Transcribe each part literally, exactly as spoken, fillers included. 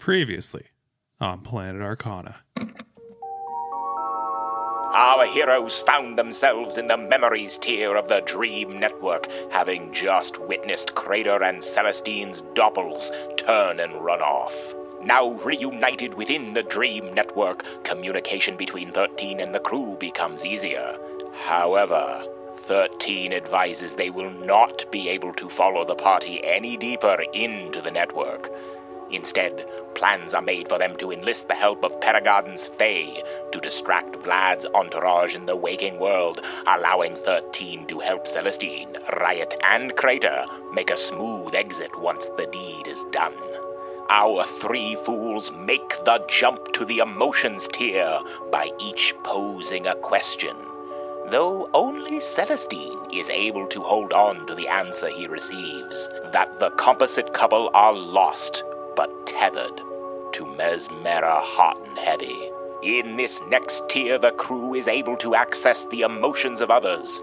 Previously on Planet Arcana. Our heroes found themselves in the Memories tier of the Dream Network, having just witnessed Crater and Celestine's doubles turn and run off. Now reunited within the Dream Network, communication between Thirteen and the crew becomes easier. However, Thirteen advises they will not be able to follow the party any deeper into the network. Instead, plans are made for them to enlist the help of Perigarden's Fae to distract Vlad's entourage in the waking world, allowing Thirteen to help Celestine, Riot, and Crater make a smooth exit once the deed is done. Our three fools make the jump to the Emotions tier by each posing a question, though only Celestine is able to hold on to the answer he receives, that the composite couple are lost, but tethered to Mesmera hot and heavy. In this next tier, the crew is able to access the emotions of others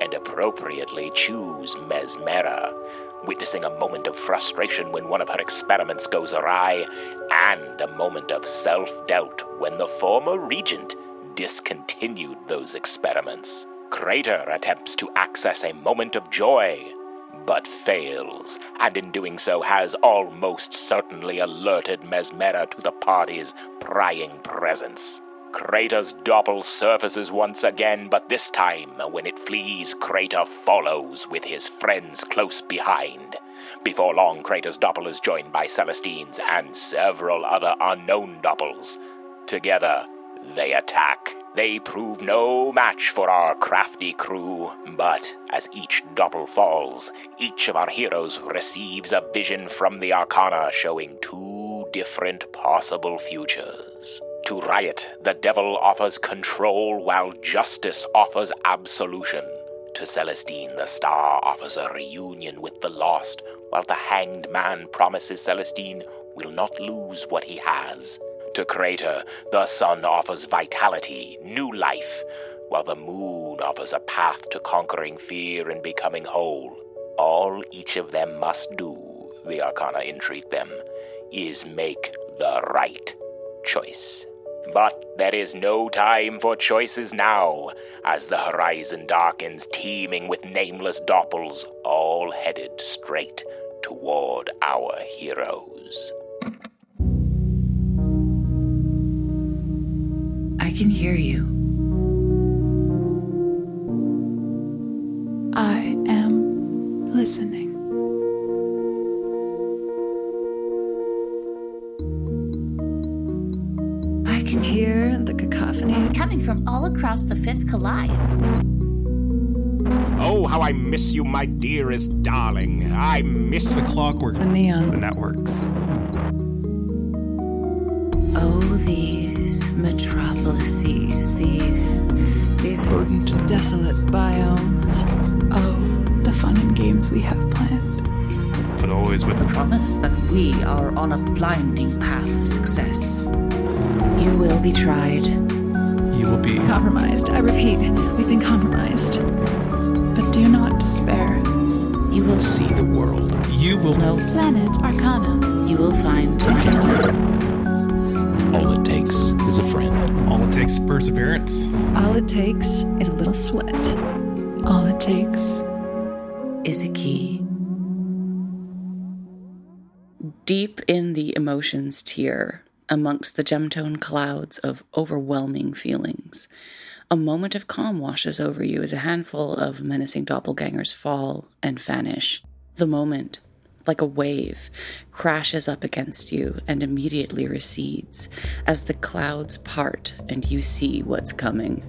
and appropriately choose Mesmera, witnessing a moment of frustration when one of her experiments goes awry and a moment of self-doubt when the former regent discontinued those experiments. Crater attempts to access a moment of joy, but fails, and in doing so has almost certainly alerted Mesmera to the party's prying presence. Crater's doppel surfaces once again, but this time, when it flees, Crater follows with his friends close behind. Before long, Crater's doppel is joined by Celestine's and several other unknown doppels. Together, they attack. They prove no match for our crafty crew, but as each doppel falls, each of our heroes receives a vision from the Arcana showing two different possible futures. To Riot, the devil offers control while justice offers absolution. To Celestine, the star offers a reunion with the lost, while the hanged man promises Celestine will not lose what he has. To Crater, the sun offers vitality, new life, while the moon offers a path to conquering fear and becoming whole. All each of them must do, the Arcana entreat them, is make the right choice. But there is no time for choices now, as the horizon darkens, teeming with nameless doppels, all headed straight toward our heroes. I can hear you. I am listening. I can hear the cacophony coming from all across the Fifth Collide. Oh, how I miss you, my dearest darling. I miss the clockwork, the neon, the networks. Oh, these metropolises, these, these verdant, desolate biomes. Oh, the fun and games we have planned. But always with the promise that we are on a blinding path of success. You will be tried. You will be compromised. I repeat, we've been compromised. But do not despair. You will see the world. You will know Planet Arcana. You will find Planet. All it takes is a friend. All it takes is perseverance. All it takes is a little sweat. All it takes is a key. Deep in the emotions tier, amongst the gemtone clouds of overwhelming feelings, a moment of calm washes over you as a handful of menacing doppelgangers fall and vanish. The moment, like a wave, crashes up against you and immediately recedes as the clouds part and you see what's coming.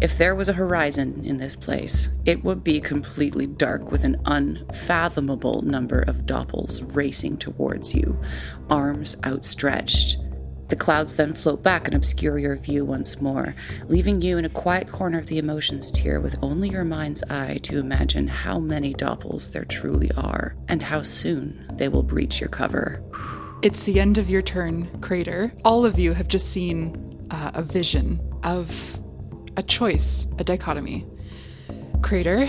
If there was a horizon in this place, it would be completely dark with an unfathomable number of doppels racing towards you, arms outstretched. The clouds then float back and obscure your view once more, leaving you in a quiet corner of the emotions tier with only your mind's eye to imagine how many doppels there truly are, and how soon they will breach your cover. It's the end of your turn, Crater. All of you have just seen uh, a vision of a choice, a dichotomy. Crater,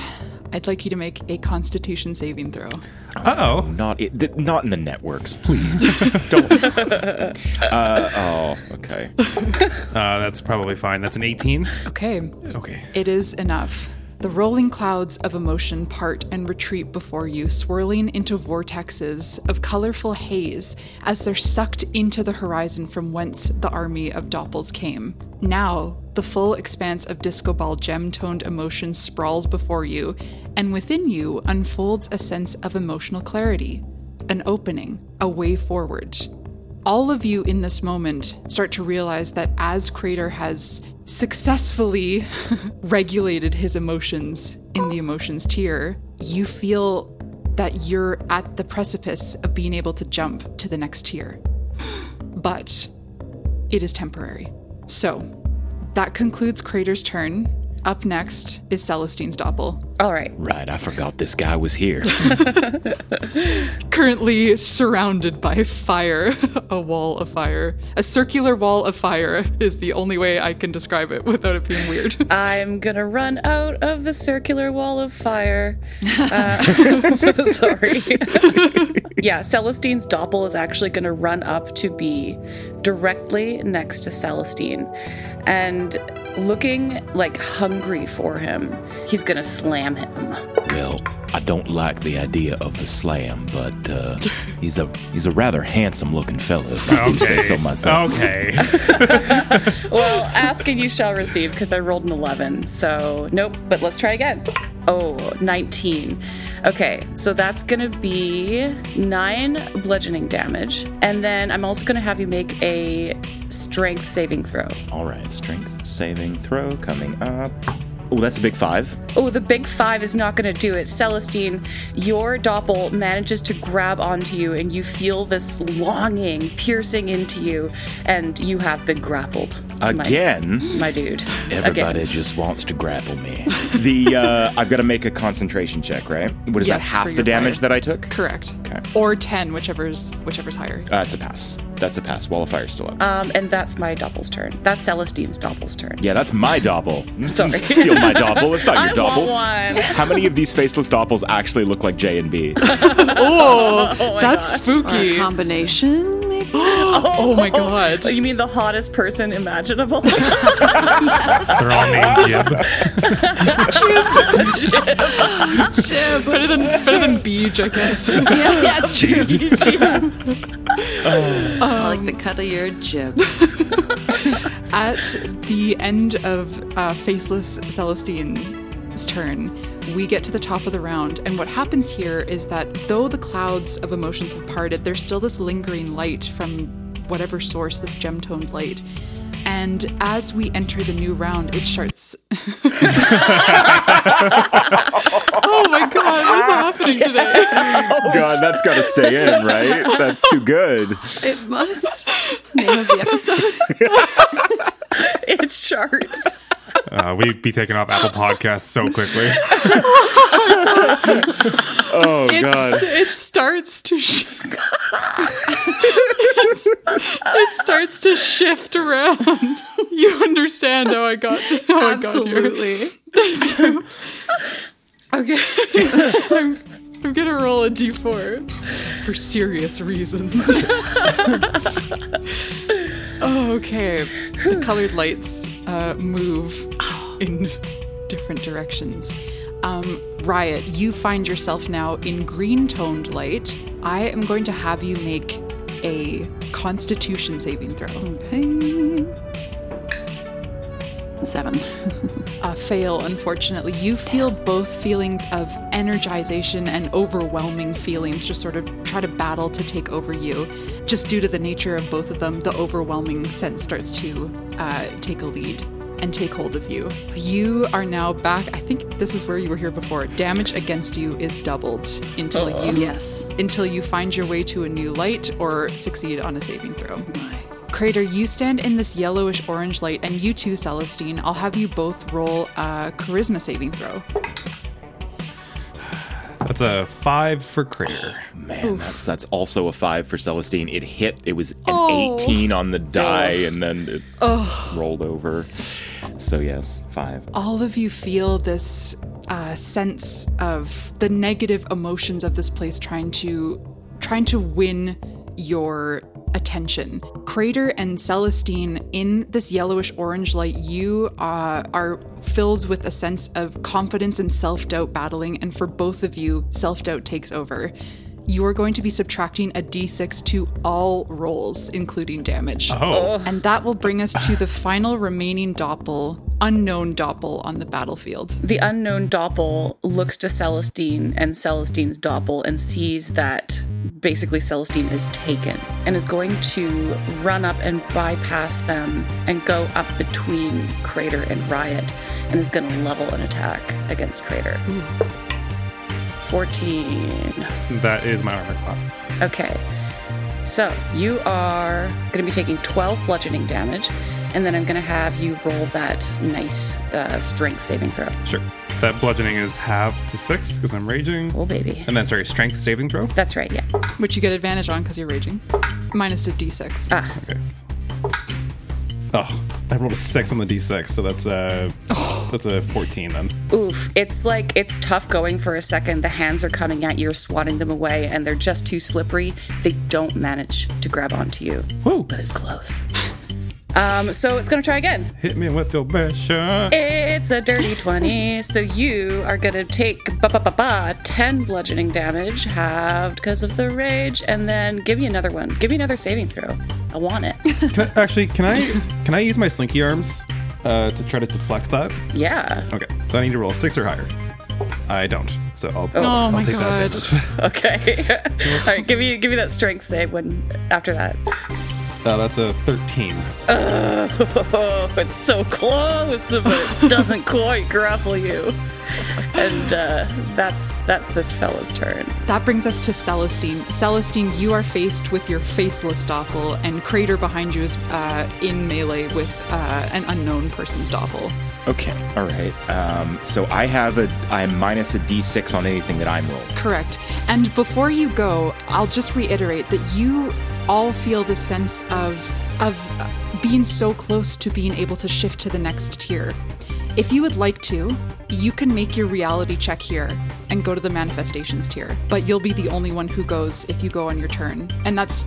I'd like you to make a Constitution saving throw. Uh-oh. Not it, th- not in the networks, please. Don't. Uh, oh, okay. uh, that's probably fine. That's an eighteen. Okay. Okay. It is enough. The rolling clouds of emotion part and retreat before you, swirling into vortexes of colorful haze as they're sucked into the horizon from whence the army of Doppels came. Now, the full expanse of disco ball gem-toned emotion sprawls before you, and within you unfolds a sense of emotional clarity, an opening, a way forward. All of you in this moment start to realize that as Crater has successfully regulated his emotions in the emotions tier, you feel that you're at the precipice of being able to jump to the next tier. But it is temporary. So that concludes Crater's turn. Up next is Celestine's Doppel. All right. Right, I forgot this guy was here. Currently surrounded by fire, a wall of fire. A circular wall of fire is the only way I can describe it without it being weird. I'm going to run out of the circular wall of fire. Uh, sorry. Yeah, Celestine's Doppel is actually going to run up to be directly next to Celestine. And looking like hungry for him, he's gonna slam him. Well, I don't like the idea of the slam, but uh, he's a he's a rather handsome looking fella, if I do say so myself. Okay. Well, ask and you shall receive, because I rolled an eleven, so nope, but let's try again. Oh, nineteen. Okay, so that's gonna be nine bludgeoning damage, and then I'm also gonna have you make a strength saving throw. All right, strength saving throw coming up. Oh, that's a big five. Oh, the big five is not going to do it. Celestine, your Doppel manages to grab onto you, and you feel this longing piercing into you, and you have been grappled. Again? My, my dude. Everybody Again. Just wants to grapple me. The uh, I've got to make a concentration check, right? What is yes, that, half the damage fire. That I took? Correct. Okay. Or ten, whichever's whichever's higher. Uh, it's a pass. That's a pass. Wall of Fire's still up. Um, and that's my Doppel's turn. That's Celestine's Doppel's turn. Yeah, that's my Doppel. Sorry. Steal my Doppel. It's not your I Doppel. Want one. How many of these faceless Doppels actually look like J and B? Oh, oh that's God. Spooky. Or a combination, maybe? oh, oh my God. Oh, you mean the hottest person imaginable? Yes. They're all named Jib. Jib. Jib. Better than, better than Beej, I guess. Yeah, yeah, it's true. Jib. Oh. Um, I like the cut of your jib. At the end of uh, Faceless Celestine's turn, we get to the top of the round, and what happens here is that though the clouds of emotions have parted, there's still this lingering light from whatever source, this gem-toned light. And as we enter the new round, it starts... Oh my God, what's happening today? God, that's got to stay in, right? That's too good. It must. Name of the episode. It's charts. Uh, we'd be taking off Apple Podcasts so quickly. Oh, God. It's, it starts to sh- it's, it starts to shift around. You understand how I got, how Absolutely. I got here. Thank you. Okay. I'm, I'm going to roll a d four for serious reasons. Oh, okay. The colored lights uh, move in different directions. Um, Riot, you find yourself now in green-toned light. I am going to have you make a Constitution saving throw. Okay. Seven. A fail, unfortunately. You feel both feelings of energization and overwhelming feelings just sort of try to battle to take over you. Just due to the nature of both of them, the overwhelming sense starts to uh, take a lead and take hold of you. You are now back. I think this is where you were here before. Damage against you is doubled until uh, you yes. until you find your way to a new light or succeed on a saving throw. My. Crater, you stand in this yellowish-orange light, and you too, Celestine. I'll have you both roll a charisma saving throw. That's a five for Crater. Oh, man, Oof. that's that's also a five for Celestine. It hit. It was an oh. eighteen on the die, oh. and then it oh. rolled over. So yes, five. All of you feel this uh, sense of the negative emotions of this place trying to trying to win your attention. Crater and Celestine, in this yellowish-orange light, you uh, are filled with a sense of confidence and self-doubt battling, and for both of you, self-doubt takes over. You are going to be subtracting a d six to all rolls, including damage. Oh. And that will bring us to the final remaining doppel, unknown doppel on the battlefield. The unknown doppel looks to Celestine and Celestine's doppel and sees that basically Celestine is taken and is going to run up and bypass them and go up between Crater and Riot and is going to level an attack against Crater. Ooh. fourteen. That is my armor class. Okay. So you are going to be taking twelve bludgeoning damage, and then I'm going to have you roll that nice uh, strength saving throw. Sure. That bludgeoning is halved to six because I'm raging. Oh, baby. And then, sorry, strength saving throw? That's right, yeah. Which you get advantage on because you're raging. Minus a d six. Ah. Okay. Oh, I rolled a six on the d six, so that's a, oh. that's a fourteen then. Oof. It's like, it's tough going for a second. The hands are coming at you, you're swatting them away, and they're just too slippery. They don't manage to grab onto you. Woo. But it's close. Um, so it's going to try again. Hit me with your best shot. It's a dirty twenty, so you are going to take ten bludgeoning damage, halved because of the rage, and then give me another one. Give me another saving throw. I want it. Can I, actually, can I can I use my slinky arms uh, to try to deflect that? Yeah. Okay, so I need to roll a six or higher. I don't, so I'll, oh, I'll, I'll my take God. That damage. Okay. All right, give me, give me that strength save when after that. Uh, that's a thirteen. Oh, it's so close, but it doesn't quite grapple you. And uh, that's that's this fella's turn. That brings us to Celestine. Celestine, you are faced with your faceless doppel, and Crater behind you is uh, in melee with uh, an unknown person's doppel. Okay, all right. Um, so I have a, I'm minus a d six on anything that I'm rolled. Correct. And before you go, I'll just reiterate that you all feel the sense of of being so close to being able to shift to the next tier. If you would like to, you can make your reality check here and go to the Manifestations tier, but you'll be the only one who goes if you go on your turn. And that's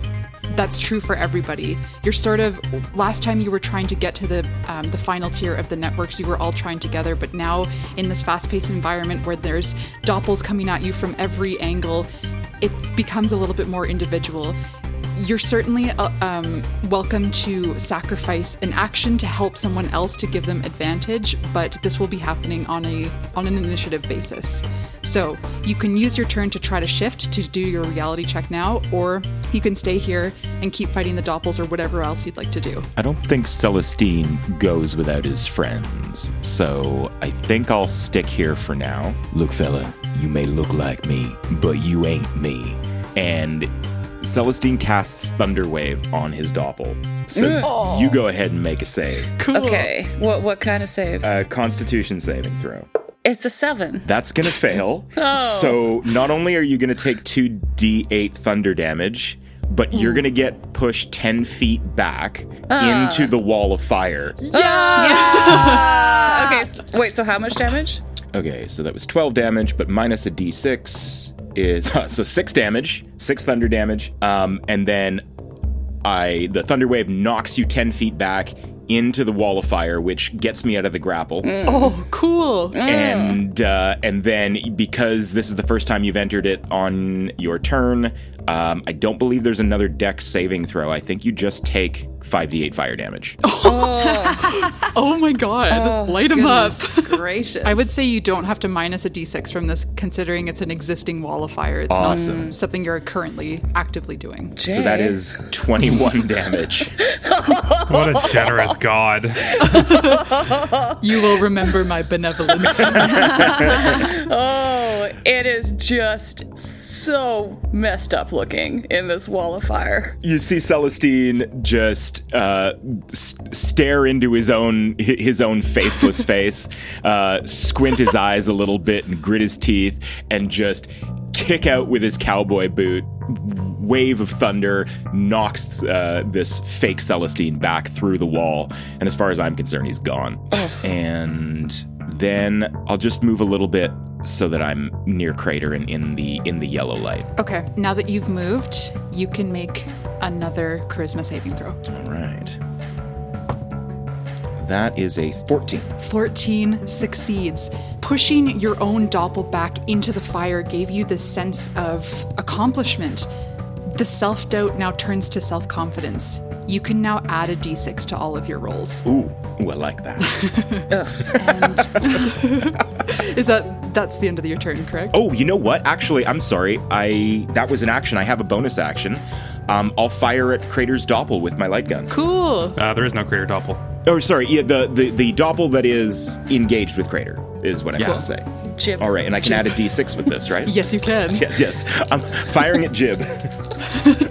that's true for everybody. You're sort of, last time you were trying to get to the um, the final tier of the networks, you were all trying together, but now in this fast-paced environment where there's doppels coming at you from every angle, it becomes a little bit more individual. You're certainly uh, um, welcome to sacrifice an action to help someone else to give them advantage, but this will be happening on a on an initiative basis. So you can use your turn to try to shift to do your reality check now, or you can stay here and keep fighting the doppels or whatever else you'd like to do. I don't think Celestine goes without his friends, so I think I'll stick here for now. Look, fella, you may look like me, but you ain't me. And Celestine casts Thunderwave on his doppel. So oh. you go ahead and make a save. Cool. Okay. What what kind of save? Uh, Constitution saving throw. It's a seven. That's going to fail. Oh. So not only are you going to take two d eight thunder damage, but you're going to get pushed ten feet back uh. into the wall of fire. Yeah! yeah! Okay. So, wait, so how much damage? Okay, so that was twelve damage, but minus a d six... is uh, so six damage, six thunder damage, um, and then I the thunder wave knocks you ten feet back into the wall of fire, which gets me out of the grapple. Mm. Oh, cool! Mm. And uh, and then because this is the first time you've entered it on your turn, um, I don't believe there's another Dex saving throw. I think you just take five d eight fire damage. Oh, oh my god! Oh, light him up! Gracious! I would say you don't have to minus a d six from this, considering it's an existing wall of fire. It's awesome. Not something you're currently actively doing. Jay. So that is twenty-one damage. What a generous god. You will remember my benevolence. Oh, it is just so messed up looking in this wall of fire. You see Celestine just uh, s- stare into his own his own faceless face, uh, squint his eyes a little bit and grit his teeth, and just kick out with his cowboy boot. Wave of thunder knocks uh, this fake Celestine back through the wall, and as far as I'm concerned, he's gone. Oh. And then I'll just move a little bit so that I'm near Crater and in the in the yellow light. Okay, now that you've moved, you can make another charisma saving throw. All right. That is a fourteen. fourteen succeeds. Pushing your own doppel back into the fire gave you this sense of accomplishment. The self-doubt now turns to self-confidence. You can now add a d six to all of your rolls. Ooh, ooh, I like that. and is that that's the end of your turn, correct? Oh, you know what? Actually, I'm sorry. I that was an action. I have a bonus action. Um, I'll fire at Crater's doppel with my light gun. Cool. Uh, there is no Crater doppel. Oh, sorry. Yeah, the, the, the doppel that is engaged with Crater is what I yeah. have to say. Jib. All right, and I can Jib. add a d six with this, right? Yes, you can. Yes, yes. I'm firing at Jib.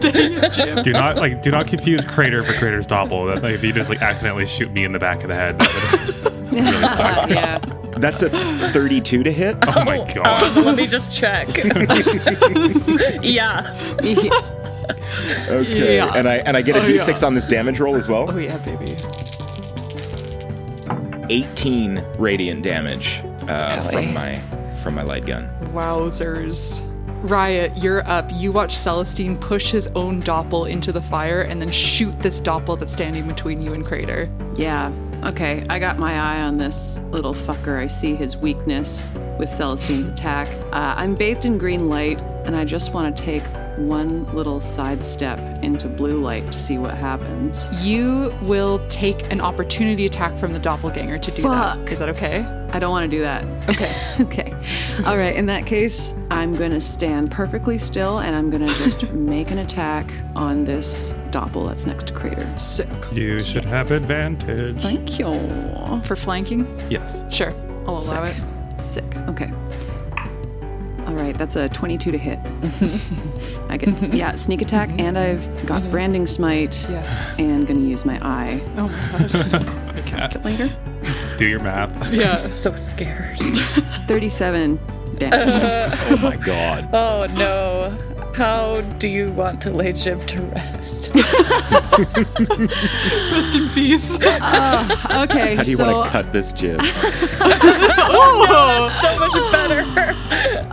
Do not like. Do not confuse Crater for Crater's doppel. Like, if you just like accidentally shoot me in the back of the head, that would really suck. Yeah. That's a thirty-two to hit. Oh, oh my god! Uh, let me just check. yeah. Okay, yeah. and I and I get a oh, d six yeah. on this damage roll as well. Oh yeah, baby. eighteen radiant damage. Uh, from my from my light gun. Wowzers. Riot, you're up. You watch Celestine push his own doppel into the fire and then shoot this doppel that's standing between you and Crater. Yeah. Okay, I got my eye on this little fucker. I see his weakness with Celestine's attack. Uh, I'm bathed in green light, and I just want to take one little sidestep into blue light to see what happens. You will take an opportunity attack from the doppelganger to do Fuck. that. Is that okay? I don't want to do that. Okay. okay. All right. In that case, I'm going to stand perfectly still and I'm going to just make an attack on this doppel that's next to Crater. Sick. You should have advantage. Thank you. For flanking? Yes. Sure. I'll allow Sick. it. Sick. Okay. All right, that's a twenty-two to hit. I get yeah, sneak attack, mm-hmm. and I've got mm-hmm. branding smite. Yes, and gonna use my eye. Oh my gosh, a calculator. Do your math. Yeah, I'm so scared. Thirty-seven damage. Uh, oh my god. Oh no. How do you want to lay Jib to rest? Rest in peace. Uh, okay, How do you so... want to cut this Jib? Oh, no, so much better.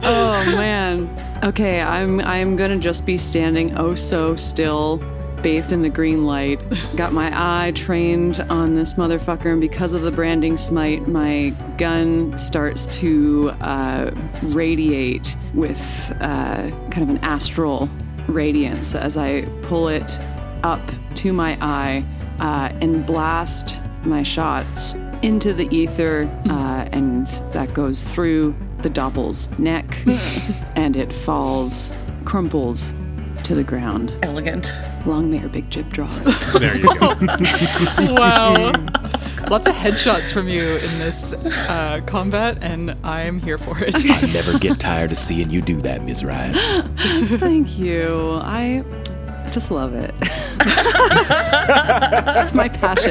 Oh, man. Okay, I'm I'm going to just be standing oh so still, bathed in the green light. Got my eye trained on this motherfucker, and because of the branding smite, my gun starts to uh, radiate with uh, kind of an astral radiance as I pull it up to my eye uh, and blast my shots into the ether, uh, and that goes through the doppel's neck, and it falls, crumples to the ground. Elegant. Long may your big Jib draw. There you go. Wow. Lots of headshots from you in this uh, combat, and I'm here for it. I never get tired of seeing you do that, Miz Ryan. Thank you. I just love it. That's my passion.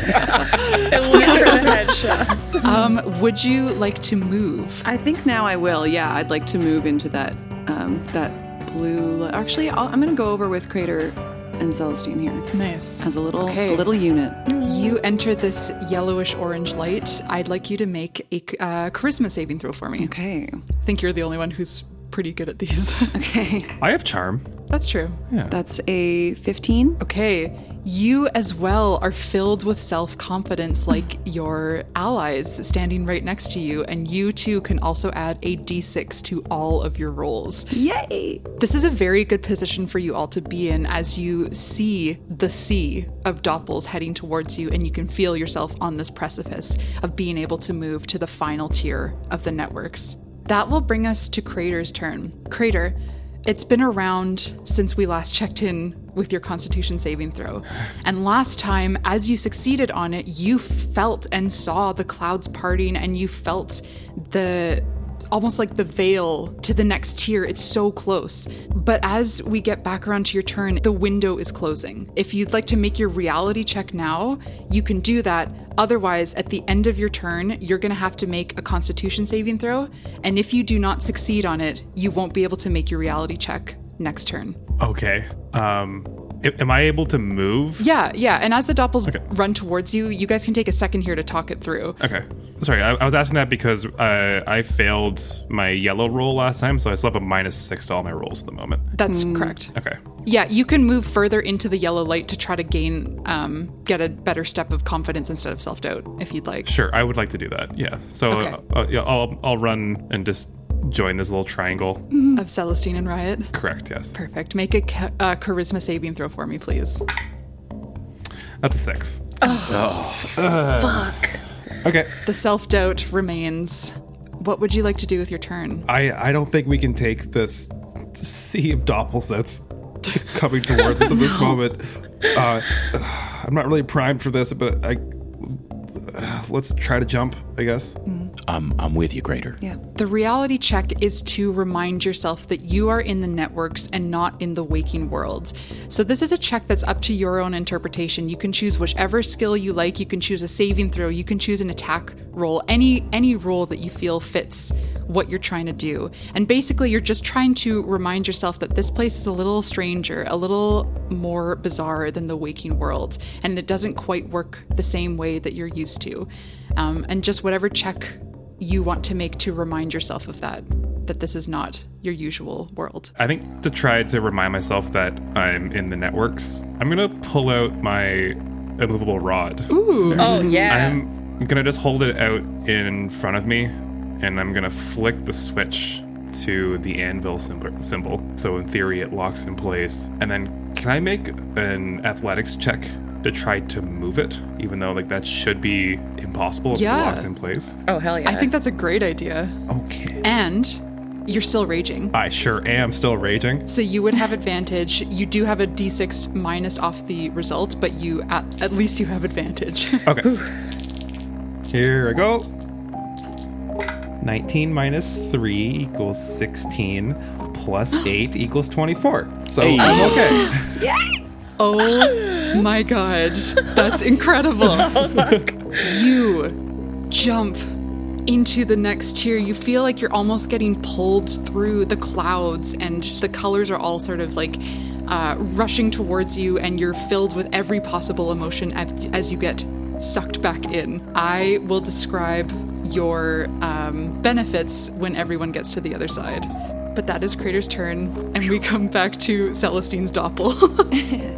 Electric headshots. Um, would you like to move? I think now I will. Yeah, I'd like to move into that um, that blue. Actually, I'll, I'm going to go over with Crater and Celestine here. Nice. As a little okay. a little unit. You enter this yellowish-orange light. I'd like you to make a uh, charisma saving throw for me. Okay. I think you're the only one who's pretty good at these. Okay. I have charm. That's true. Yeah. That's a fifteen. Okay. You as well are filled with self-confidence like your allies standing right next to you, and you too can also add a d six to all of your rolls. Yay! This is a very good position for you all to be in as you see the sea of doppels heading towards you, and you can feel yourself on this precipice of being able to move to the final tier of the networks. That will bring us to Crater's turn. Crater, it's been around since we last checked in with your Constitution saving throw. And last time, as you succeeded on it, you felt and saw the clouds parting, and you felt the almost like the veil to the next tier. It's so close. But as we get back around to your turn, the window is closing. If you'd like to make your reality check now, you can do that. Otherwise, at the end of your turn, you're going to have to make a Constitution saving throw. And if you do not succeed on it, you won't be able to make your reality check next turn. Okay. Um, Am I able to move? Yeah, yeah. And as the doppels okay. run towards you, you guys can take a second here to talk it through. Okay. Sorry, I, I was asking that because uh, I failed my yellow roll last time, so I still have a minus six to all my rolls at the moment. That's mm. correct. Okay. Yeah, you can move further into the yellow light to try to gain, um, get a better step of confidence instead of self-doubt, if you'd like. Sure, I would like to do that, yeah. So okay. uh, uh, yeah, I'll, I'll run and just... join this little triangle. Mm-hmm. Of Celestine and Riot? Correct, yes. Perfect. Make a ca- uh, charisma saving throw for me, please. That's a six. Oh, oh. Uh. Fuck. Okay. The self-doubt remains. What would you like to do with your turn? I, I don't think we can take this sea of doppels that's coming towards us at no. this moment. Uh, I'm not really primed for this, but I... let's try to jump, I guess. Mm. I'm, I'm with you, Crater. Yeah. The reality check is to remind yourself that you are in the networks and not in the waking world. So this is a check that's up to your own interpretation. You can choose whichever skill you like. You can choose a saving throw. You can choose an attack roll. Any, any roll that you feel fits what you're trying to do. And basically, you're just trying to remind yourself that this place is a little stranger, a little more bizarre than the waking world. And it doesn't quite work the same way that you're used to, um, and just whatever check you want to make to remind yourself of that, that this is not your usual world. I think to try to remind myself that I'm in the networks, I'm going to pull out my immovable rod. Ooh. There. Oh, yeah. I'm going to just hold it out in front of me, and I'm going to flick the switch to the anvil symbol. So in theory, it locks in place. And then can I make an athletics check to try to move it, even though like that should be impossible if yeah. it's locked in place? Oh, hell yeah. I think that's a great idea. Okay. And you're still raging. I sure am still raging. So you would have advantage. You do have a d six minus off the result, but you at, at least you have advantage. Okay. Here I go. nineteen minus three equals sixteen plus eight equals twenty-four. So eight. I'm okay. Yeah. Oh my god, that's incredible. You jump into the next tier. You feel like you're almost getting pulled through the clouds, and the colors are all sort of like uh, rushing towards you, and you're filled with every possible emotion as you get sucked back in. I will describe your um, benefits when everyone gets to the other side. But that is Crater's turn, and we come back to Celestine's doppel.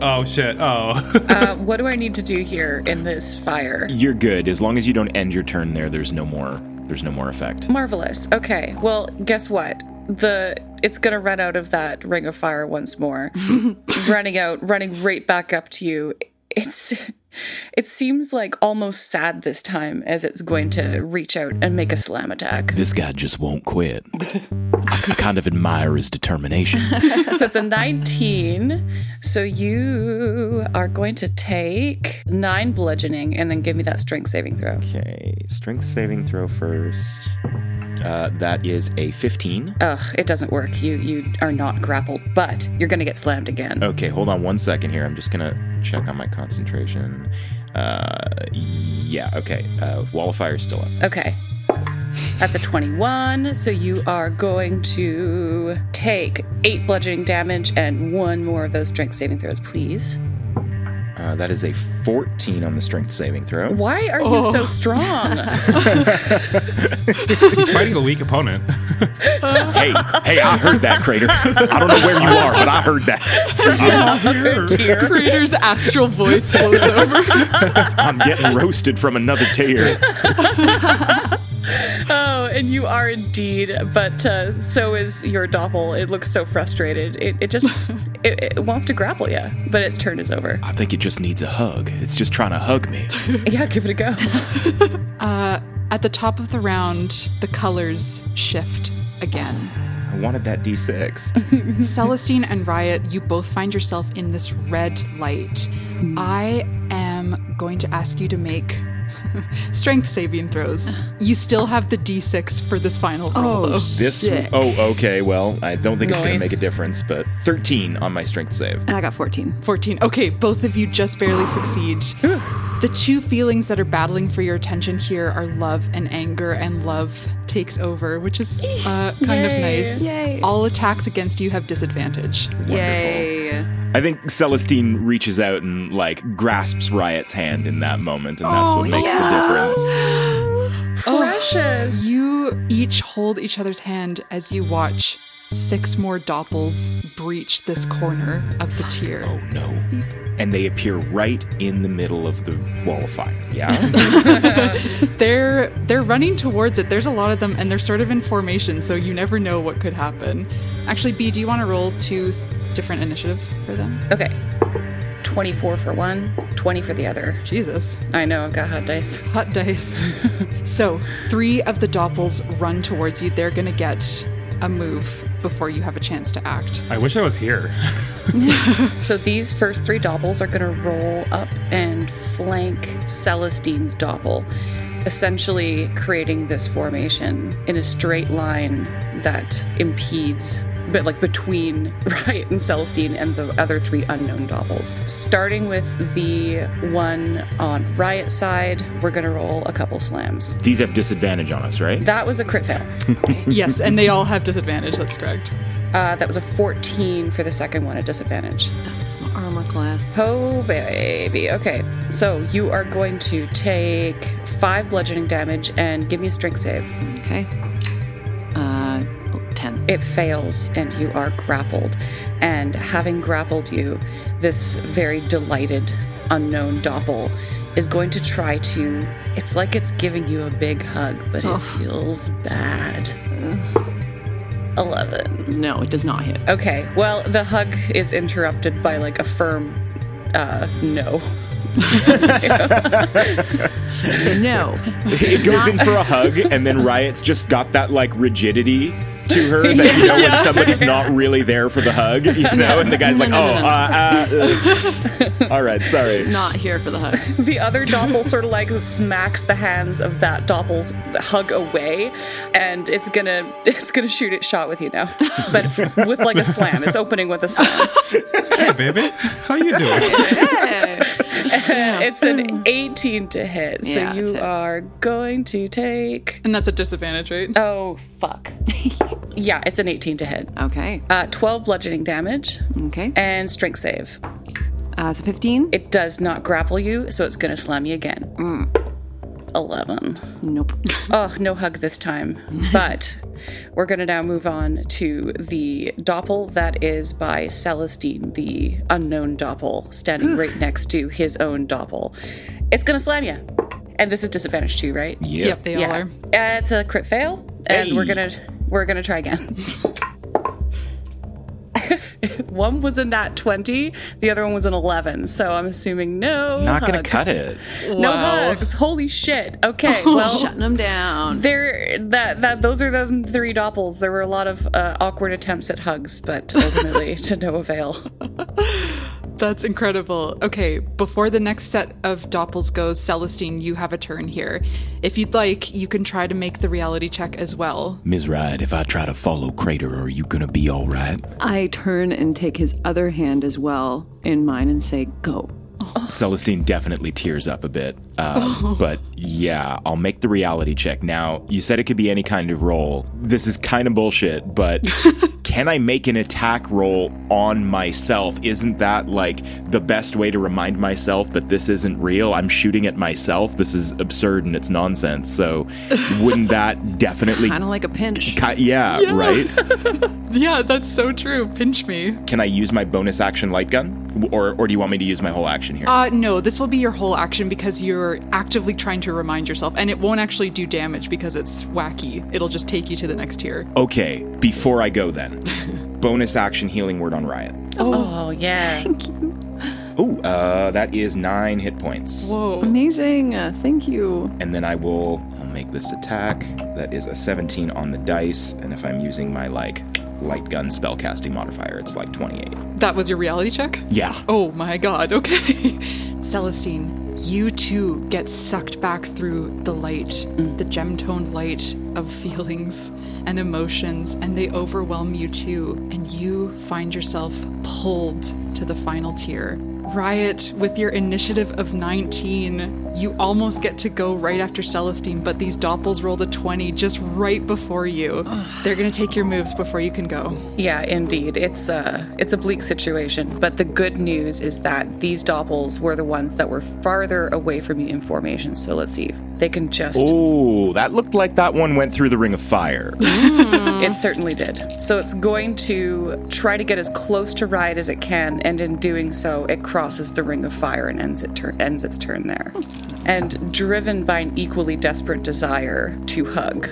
Oh, shit. Oh. uh, what do I need to do here in this fire? You're good. As long as you don't end your turn there, there's no more There's no more effect. Marvelous. Okay. Well, guess what? The It's going to run out of that ring of fire once more. running out, running right back up to you. It's... It seems like almost sad this time as it's going to reach out and make a slam attack. This guy just won't quit. I kind of admire his determination. So it's a nineteen. So you are going to take nine bludgeoning and then give me that strength saving throw. Okay, strength saving throw first. Uh, that is a fifteen. Ugh, it doesn't work. You you are not grappled, but you're going to get slammed again. Okay, hold on one second here. I'm just going to check on my concentration. Uh, yeah, okay. Uh, Wall of Fire is still up. Okay. That's a twenty-one, so you are going to take eight bludgeoning damage and one more of those strength saving throws, please. Uh, that is a fourteen on the strength saving throw. Why are oh. you so strong? He's fighting a weak opponent. hey, hey, I heard that, Crater. I don't know where you are, but I heard that. I'm here. Tier. Crater's astral voice floats over. I'm getting roasted from another tier. Oh, and you are indeed, but uh, so is your doppel. It looks so frustrated. It, it just it, it wants to grapple you, but its turn is over. I think it just needs a hug. It's just trying to hug me. Yeah, give it a go. uh, at the top of the round, the colors shift again. I wanted that d six. Celestine and Riot, you both find yourself in this red light. Mm. I am going to ask you to make... strength saving throws. You still have the d six for this final roll, oh, though. This, oh, okay. Well, I don't think nice. It's going to make a difference, but thirteen on my strength save. And I got fourteen. fourteen. Okay, both of you just barely succeed. The two feelings that are battling for your attention here are love and anger, and love takes over, which is uh, kind Yay. Of nice. Yay. All attacks against you have disadvantage. Wonderful. Yay. I think Celestine reaches out and, like, grasps Riot's hand in that moment, and that's oh, what makes yeah. the difference. Precious. Oh, you each hold each other's hand as you watch six more doppels breach this corner of the tier. Oh, no. And they appear right in the middle of the wall of fire, yeah? they're they're running towards it. There's a lot of them, and they're sort of in formation, so you never know what could happen. Actually, B, do you want to roll two different initiatives for them? Okay. twenty-four for one, twenty for the other. Jesus. I know, I've got hot dice. Hot dice. So, three of the doppels run towards you. They're going to get a move before you have a chance to act. I wish I was here. So these first three doppels are going to roll up and flank Celestine's doppel, essentially creating this formation in a straight line that impedes, but like between Riot and Celestine and the other three unknown doppels. Starting with the one on Riot's side, we're going to roll a couple slams. These have disadvantage on us, right? That was a crit fail. Yes, and they all have disadvantage, that's correct. Uh, that was a fourteen for the second one, a disadvantage. That's my armor class. Oh, baby. Okay, so you are going to take five bludgeoning damage and give me a strength save. Okay. Uh... It fails, and you are grappled. And having grappled you, this very delighted unknown doppel is going to try to... It's like it's giving you a big hug, but oh. it feels bad. Ugh. eleven. No, it does not hit. Okay, well, the hug is interrupted by, like, a firm uh, no. No. It goes not. in for a hug, and then Riot's just got that, like, rigidity to her that yeah. you know when somebody's not really there for the hug, you know, and the guy's no, like, no, oh, no, no. Uh, uh, uh, all right, sorry. Not here for the hug. The other doppel sort of like smacks the hands of that doppel's hug away, and it's gonna it's gonna shoot its shot with you now, but with like a slam. It's opening with a slam. Hey, baby, how you doing? Hey. It's an eighteen to hit, so yeah, you are going to take... And that's a disadvantage, right? Oh, fuck. Yeah, it's an eighteen to hit. Okay. Uh, twelve bludgeoning damage. Okay. And strength save. Uh, it's a fifteen. It does not grapple you, so it's going to slam you again. Mm. eleven. Nope. Oh, no hug this time. But we're going to now move on to the doppel that is by Celestine, the unknown doppel, standing Oof. right next to his own doppel. It's going to slam you. And this is disadvantage too, right? Yep, yep they yeah. all are. Uh, it's a crit fail, and hey. we're going to we're going to try again. One was a nat twenty, the other one was an eleven, so I'm assuming no Not going to cut it. No wow. hugs. Holy shit. Okay, well. Shutting them down. There, that, that, those are the three doppels. There were a lot of uh, awkward attempts at hugs, but ultimately to no avail. That's incredible. Okay, before the next set of doppels goes, Celestine, you have a turn here. If you'd like, you can try to make the reality check as well. Miz Riot, if I try to follow Crater, are you going to be all right? I turn and take his other hand as well in mine and say, go. Oh. Celestine definitely tears up a bit. Um, oh. But yeah, I'll make the reality check. Now, you said it could be any kind of roll. This is kind of bullshit, but... Can I make an attack roll on myself? Isn't that, like, the best way to remind myself that this isn't real? I'm shooting at myself. This is absurd and it's nonsense. So wouldn't that definitely... Kind of like a pinch. Ki- yeah, yeah, right? Yeah, that's so true. Pinch me. Can I use my bonus action light gun? Or, or do you want me to use my whole action here? Uh, no, this will be your whole action because you're actively trying to remind yourself. And it won't actually do damage because it's wacky. It'll just take you to the next tier. Okay, before I go then. Bonus action healing word on Riot. Oh, oh yeah. Thank you. Oh, uh, that is nine hit points. Whoa. Amazing. Uh, thank you. And then I will I'll make this attack. That is a seventeen on the dice. And if I'm using my, like, light gun spellcasting modifier, it's like twenty-eight. That was your reality check? Yeah. Oh, my God. Okay. Celestine. You, too, get sucked back through the light, mm. the gem-toned light of feelings and emotions, and they overwhelm you, too. And you find yourself pulled to the final tier. Riot, with your initiative of nineteen, you almost get to go right after Celestine, but these doppels rolled a twenty just right before you. They're going to take your moves before you can go. Yeah, indeed. It's a, it's a bleak situation, but the good news is that these doppels were the ones that were farther away from you in formation, so let's see. They can just... Oh, that looked like that one went through the ring of fire. It certainly did. So it's going to try to get as close to Riot as it can, and in doing so, it crosses the ring of fire and ends, it tur- ends its turn there. And driven by an equally desperate desire to hug,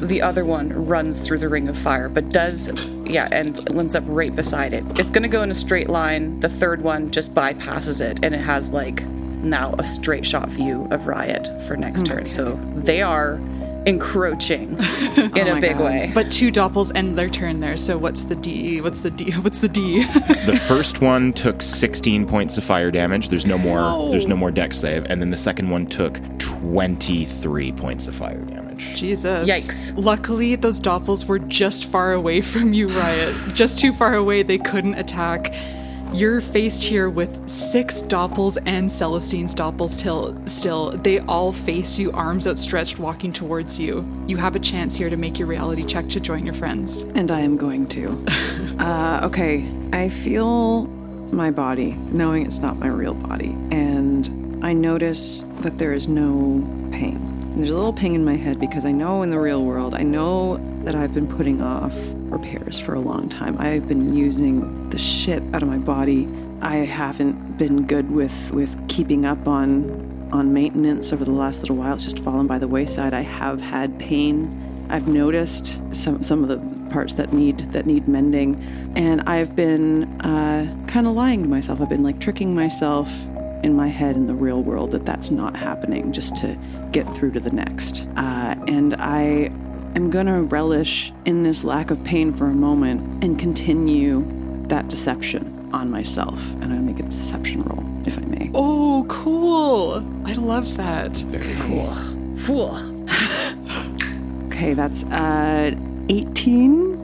the other one runs through the ring of fire, but does, yeah, and ends up right beside it. It's going to go in a straight line. The third one just bypasses it, and it has, like, now a straight shot view of Riot for next turn. Okay. So they are... encroaching in oh a big God. way. But two doppels end their turn there, so what's the D? What's the D? What's the D? The first one took sixteen points of fire damage. There's no more oh. there's no more dex save. And then the second one took twenty-three points of fire damage. Jesus. Yikes. Luckily, those doppels were just far away from you, Riot. Just too far away, they couldn't attack. You're faced here with six doppels and Celestine's doppels till still. They all face you, arms outstretched, walking towards you. You have a chance here to make your reality check to join your friends. And I am going to. uh, okay, I feel my body, knowing it's not my real body. And I notice that there is no pain. And there's a little ping in my head because I know in the real world, I know that I've been putting off repairs for a long time. I've been using the shit out of my body. I haven't been good with, with keeping up on on maintenance over the last little while. It's just fallen by the wayside. I have had pain. I've noticed some some of the parts that need that need mending, and I've been uh, kind of lying to myself. I've been like tricking myself in my head in the real world that that's not happening just to get through to the next. Uh, and I. I'm gonna relish in this lack of pain for a moment and continue that deception on myself. And I'm gonna make a deception roll, if I may. Oh, cool! I love that. Very cool. Fool. Okay, that's uh, eighteen.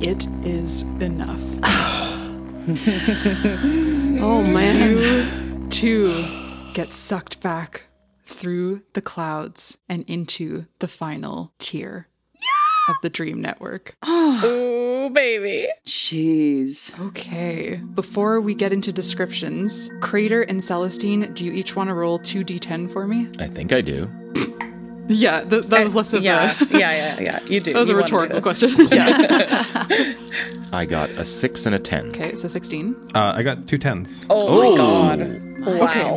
It is enough. Oh man, you too get sucked back through the clouds and into the final tier yeah! of the Dream Network. Oh, baby. Jeez. Okay. Before we get into descriptions, Crater and Celestine, do you each want to roll two d ten for me? I think I do. Yeah, th- that I, was less of yeah, a... yeah, yeah, yeah. You do. That was you a rhetorical question. Yeah. I got a six and a ten. Okay, so sixteen. Uh, I got two tens. Oh, oh my God. Wow.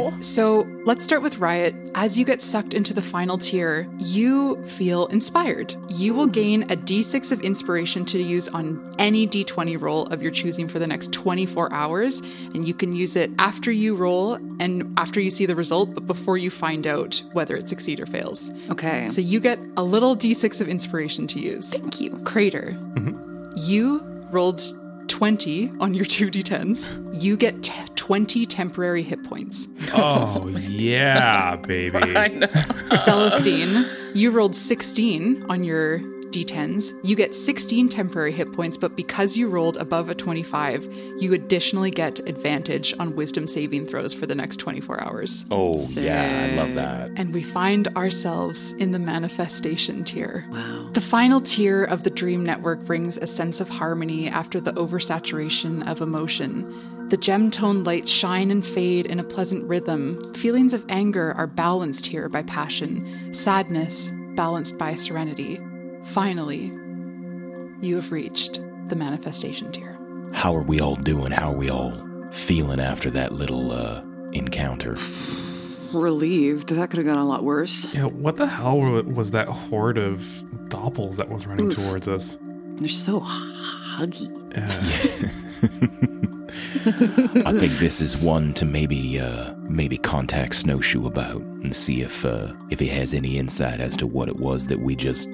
Okay, so let's start with Riot. As you get sucked into the final tier, you feel inspired. You will gain a d six of inspiration to use on any d twenty roll of your choosing for the next twenty-four hours, and you can use it after you roll and after you see the result, but before you find out whether it succeeds or fails. Okay. So you get a little d six of inspiration to use. Thank you. Crater, mm-hmm. you rolled twenty on your two d tens. You get t- twenty temporary hit points. Oh, yeah, baby. I know. Celestine, you rolled sixteen on your d tens. You get sixteen temporary hit points, but because you rolled above a twenty-five, you additionally get advantage on wisdom saving throws for the next twenty-four hours. Oh, sick. Yeah, I love that. And we find ourselves in the manifestation tier. Wow. The final tier of the Dream Network brings a sense of harmony after the oversaturation of emotion. The gem-toned lights shine and fade in a pleasant rhythm. Feelings of anger are balanced here by passion, sadness balanced by serenity. Finally, you have reached the manifestation tier. How are we all doing? How are we all feeling after that little uh, encounter? Relieved. That could have gone a lot worse. Yeah, what the hell was that horde of doppels that was running Oof. towards us? They're so huggy. Uh. I think this is one to maybe uh, maybe contact Snowshoe about and see if uh, if he has any insight as to what it was that we just...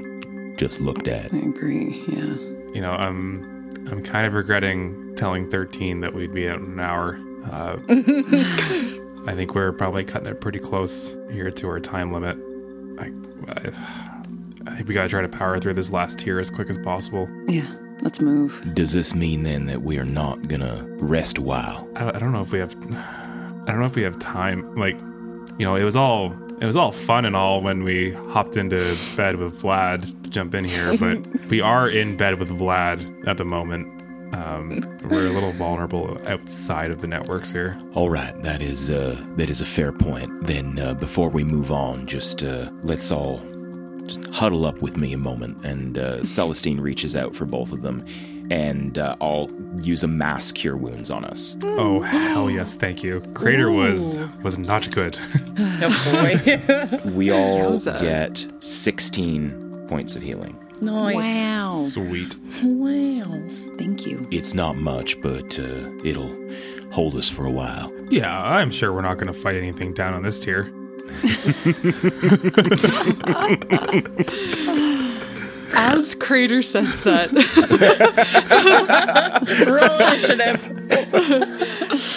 just looked at. I agree, yeah. You know, I'm I'm kind of regretting telling Thirteen that we'd be out in an hour. Uh, I think we're probably cutting it pretty close here to our time limit. I, I, I think we gotta try to power through this last tier as quick as possible. Yeah, Let's move. Does this mean then that we are not gonna rest a while? I, I don't know if we have. I don't know if we have time. Like, you know, it was all it was all fun and all when we hopped into bed with Vlad to jump in here, but we are in bed with Vlad at the moment. Um, we're a little vulnerable outside of the networks here. All right, that is uh, that is a fair point. Then uh, before we move on, just uh, let's all just huddle up with me a moment. And uh, Celestine reaches out for both of them, and uh, I'll use a mass cure wounds on us. Mm. Oh hell yes, thank you. Crater Ooh. was was not good. Oh boy. We all get sixteen points of healing. Nice. Wow. Sweet. Wow. Thank you. It's not much, but uh, it'll hold us for a while. Yeah, I'm sure we're not going to fight anything down on this tier. As Crater says that. Roll initiative.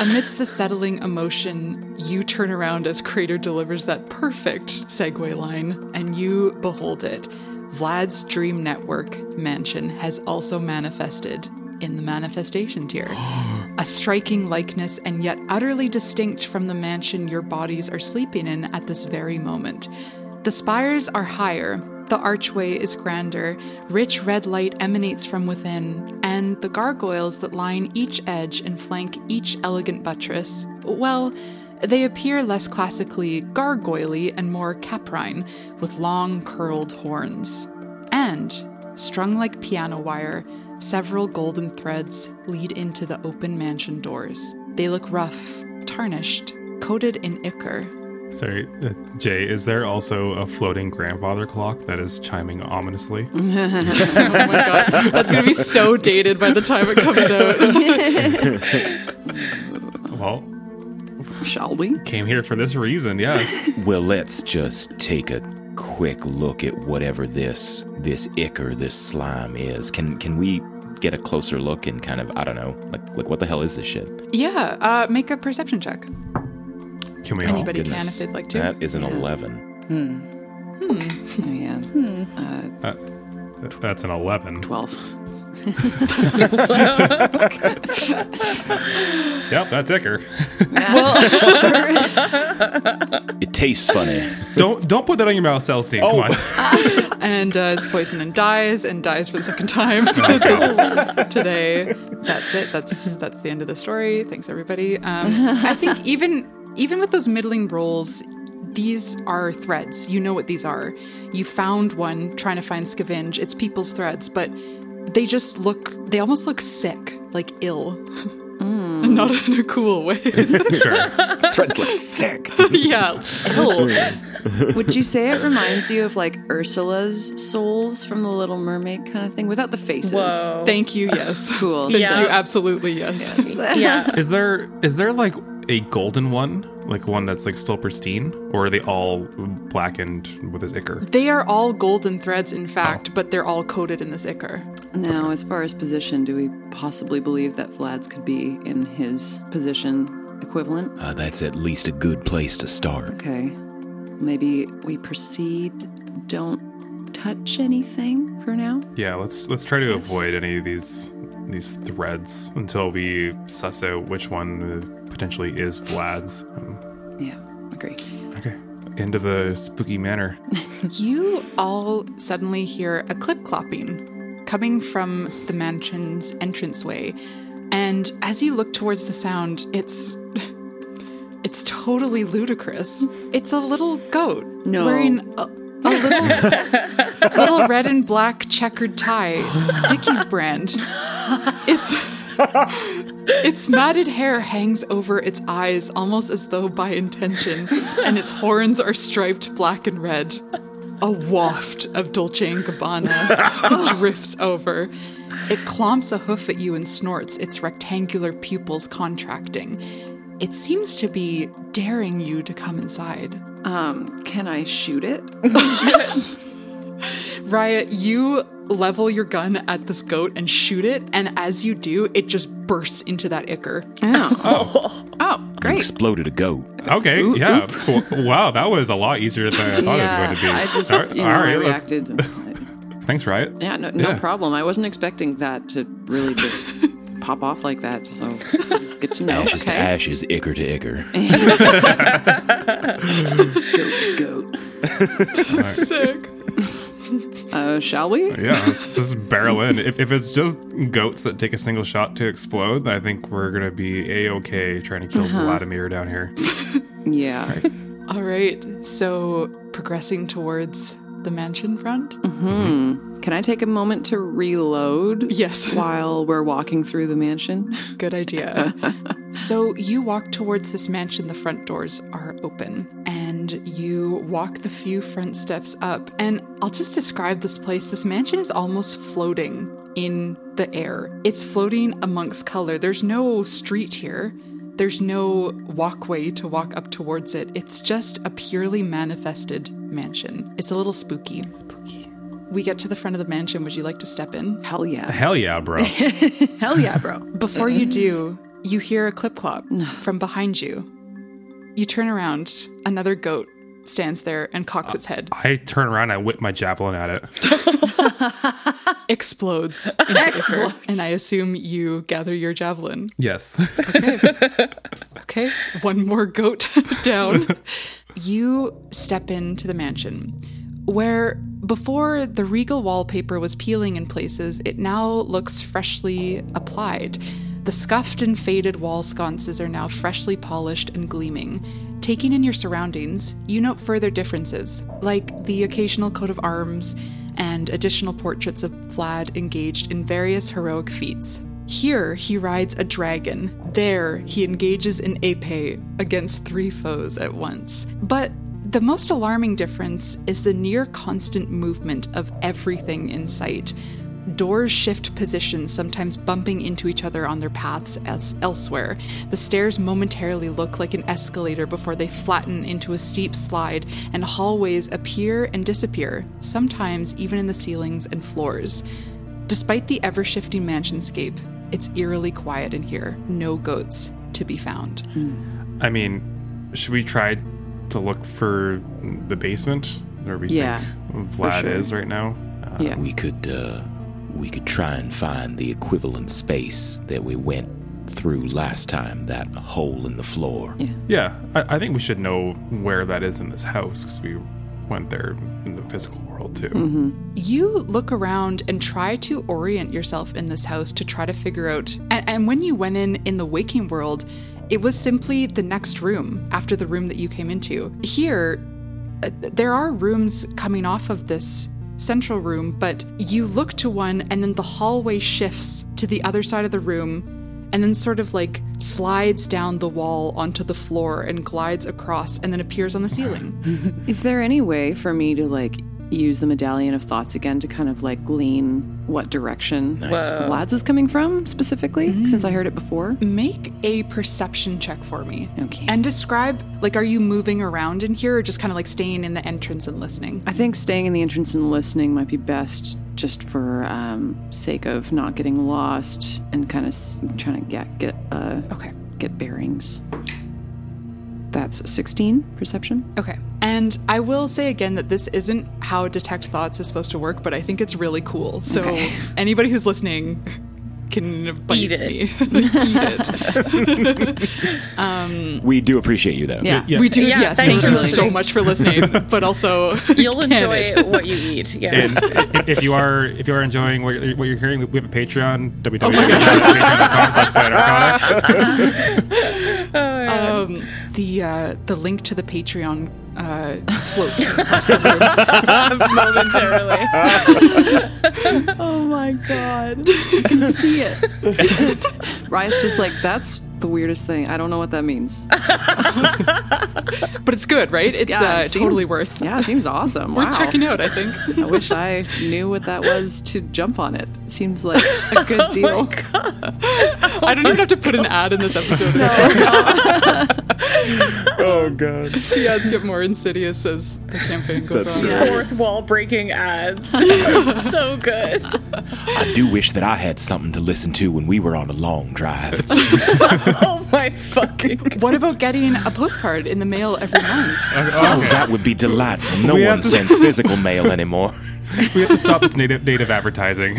Amidst the settling emotion, you turn around as Crater delivers that perfect segue line, and you behold it. Vlad's Dream Network mansion has also manifested in the Manifestation tier. A striking likeness and yet utterly distinct from the mansion your bodies are sleeping in at this very moment. The spires are higher, the archway is grander, rich red light emanates from within, and the gargoyles that line each edge and flank each elegant buttress, well, they appear less classically gargoyle-y and more caprine, with long curled horns. And, strung like piano wire, several golden threads lead into the open mansion doors. They look rough, tarnished, coated in ichor. Sorry, uh, Jay, is there also a floating grandfather clock that is chiming ominously? Oh my god, that's going to be so dated by the time it comes out. Well... shall we? Came here for this reason, yeah. Well, let's just take a quick look at whatever this this ichor, this slime is. Can can we get a closer look and kind of, I don't know, like like what the hell is this shit? Yeah, uh, make a perception check. Can we all? Anybody oh, can if they'd like to. That is an yeah. eleven. Hmm. Hmm. Oh, yeah. Hmm. Uh, uh, that's an eleven. twelve. Yep, that's ichor. Well, it tastes funny. Don't don't put that on your mouth, Celestine. Oh. Come on. And uh, is poisoned and dies and dies for the second time oh, today. That's it. That's that's the end of the story. Thanks everybody. Um, I think even even with those middling rolls. These are threads. You know what these are. You found one trying to find Scavenge. It's people's threads, but they just look, they almost look sick, like ill. Mm. Not in a cool way. Sure. Threads look sick. Yeah. Ill. Would you say it reminds you of like Ursula's souls from The Little Mermaid kind of thing? Without the faces. Whoa. Thank you, yes. Cool. Thank yeah. you, absolutely, yes. yes. Yeah. Is there, is there like a golden one? Like one that's like still pristine, or are they all blackened with this ichor? They are all golden threads, in fact, oh. but they're all coated in this ichor. Now, okay. As far as position, do we possibly believe that Vlad's could be in his position equivalent? Uh, that's at least a good place to start. Okay. Maybe we proceed, don't touch anything for now? Yeah, let's let's try to yes. avoid any of these these threads until we suss out which one potentially is Vlad's. Um, yeah, agree. Okay, into the spooky manor. You all suddenly hear a clip-clopping coming from the mansion's entranceway, and as you look towards the sound, it's it's totally ludicrous. It's a little goat no. wearing a, a little, little red and black checkered tie, Dickie's brand. It's... its matted hair hangs over its eyes almost as though by intention, and its horns are striped black and red. A waft of Dolce and Gabbana drifts over. It clomps a hoof at you and snorts, its rectangular pupils contracting. It seems to be daring you to come inside. Um, can I shoot it? Riot, you level your gun at this goat and shoot it, and as you do, it just bursts into that ichor. Oh. Oh, oh great. You exploded a goat. Okay, oop, yeah. Oop. Wow, that was a lot easier than I thought yeah, it was going to be. I just, all, you know, all right, I reacted. Thanks, Riot. Yeah, no, no yeah. problem. I wasn't expecting that to really just pop off like that. So good to know. Ashes okay. to ashes, ichor to ichor. Goat to goat. Sick. Uh, shall we? Yeah, let's just barrel in. If, if it's just goats that take a single shot to explode, I think we're going to be A-okay trying to kill uh-huh. Vladimir down here. Yeah. All right. All right. So progressing towards the mansion front. Mm-hmm. Mm-hmm. Can I take a moment to reload? Yes. While we're walking through the mansion? Good idea. So you walk towards this mansion. The front doors are open. And you walk the few front steps up. And I'll just describe this place. This mansion is almost floating in the air. It's floating amongst color. There's no street here. There's no walkway to walk up towards it. It's just a purely manifested mansion. It's a little spooky. Spooky. We get to the front of the mansion. Would you like to step in? Hell yeah. Hell yeah, bro. Hell yeah, bro. Before you do, you hear a clip-clop from behind you. You turn around. Another goat stands there and cocks uh, its head. I turn around. I whip my javelin at it. Explodes. Explodes. And I assume you gather your javelin. Yes. Okay. Okay. One more goat down. You step into the mansion, where before the regal wallpaper was peeling in places, it now looks freshly applied. The scuffed and faded wall sconces are now freshly polished and gleaming. Taking in your surroundings, you note further differences, like the occasional coat of arms and additional portraits of Vlad engaged in various heroic feats. Here, he rides a dragon. There, he engages in épée against three foes at once. But the most alarming difference is the near-constant movement of everything in sight. Doors shift positions, sometimes bumping into each other on their paths as elsewhere. The stairs momentarily look like an escalator before they flatten into a steep slide, and hallways appear and disappear, sometimes even in the ceilings and floors. Despite the ever-shifting mansionscape, it's eerily quiet in here. No goats to be found. I mean, should we try to look for the basement? Where we yeah, think Vlad sure. is right now? Uh, yeah. We could... Uh... We could try and find the equivalent space that we went through last time, that hole in the floor. Yeah, yeah I, I think we should know where that is in this house, because we went there in the physical world, too. Mm-hmm. You look around and try to orient yourself in this house to try to figure out... And, and when you went in in the waking world, it was simply the next room, after the room that you came into. Here, there are rooms coming off of this central room, but you look to one and then the hallway shifts to the other side of the room and then sort of like slides down the wall onto the floor and glides across and then appears on the ceiling. Is there any way for me to like use the Medallion of Thoughts again to kind of like glean what direction nice. Vlad's is coming from specifically, mm-hmm. since I heard it before? Make a perception check for me. Okay. And describe, like, are you moving around in here or just kind of like staying in the entrance and listening? I think staying in the entrance and listening might be best just for um, sake of not getting lost and kind of s- trying to get, get, uh, okay. get bearings. That's sixteen perception. Okay. And I will say again that this isn't how Detect Thoughts is supposed to work, but I think it's really cool. So okay. anybody who's listening can bite Eat it. Me. Eat it. um, we do appreciate you, though. Yeah. yeah. We do. Yeah. yeah thank you really. so much for listening, but also you'll enjoy it. what you eat. Yeah. And if you are if you are enjoying what you're, what you're hearing, we have a Patreon. www dot patreon dot com slash planet arcana Um, the uh, the link to the Patreon uh, floats across the room momentarily. Oh my god! You can see it. Riot's just like, that's the weirdest thing. I don't know what that means, but it's good, right? It's, it's yeah, uh, it seems, totally worth. Yeah, it seems awesome. We're wow. checking out. I think. I wish I knew what that was to jump on it. Seems like a good oh deal. My god. Oh I don't even have to put god. an ad in this episode. No. Oh god. The ads get more insidious as the campaign goes That's on. Right. Fourth wall breaking ads. So good. I do wish that I had something to listen to when we were on a long drive. Oh my fucking god. What about getting a postcard in the mail every month? Okay. Oh, that would be delightful. No we one sends physical mail anymore. We have to stop this native, native advertising.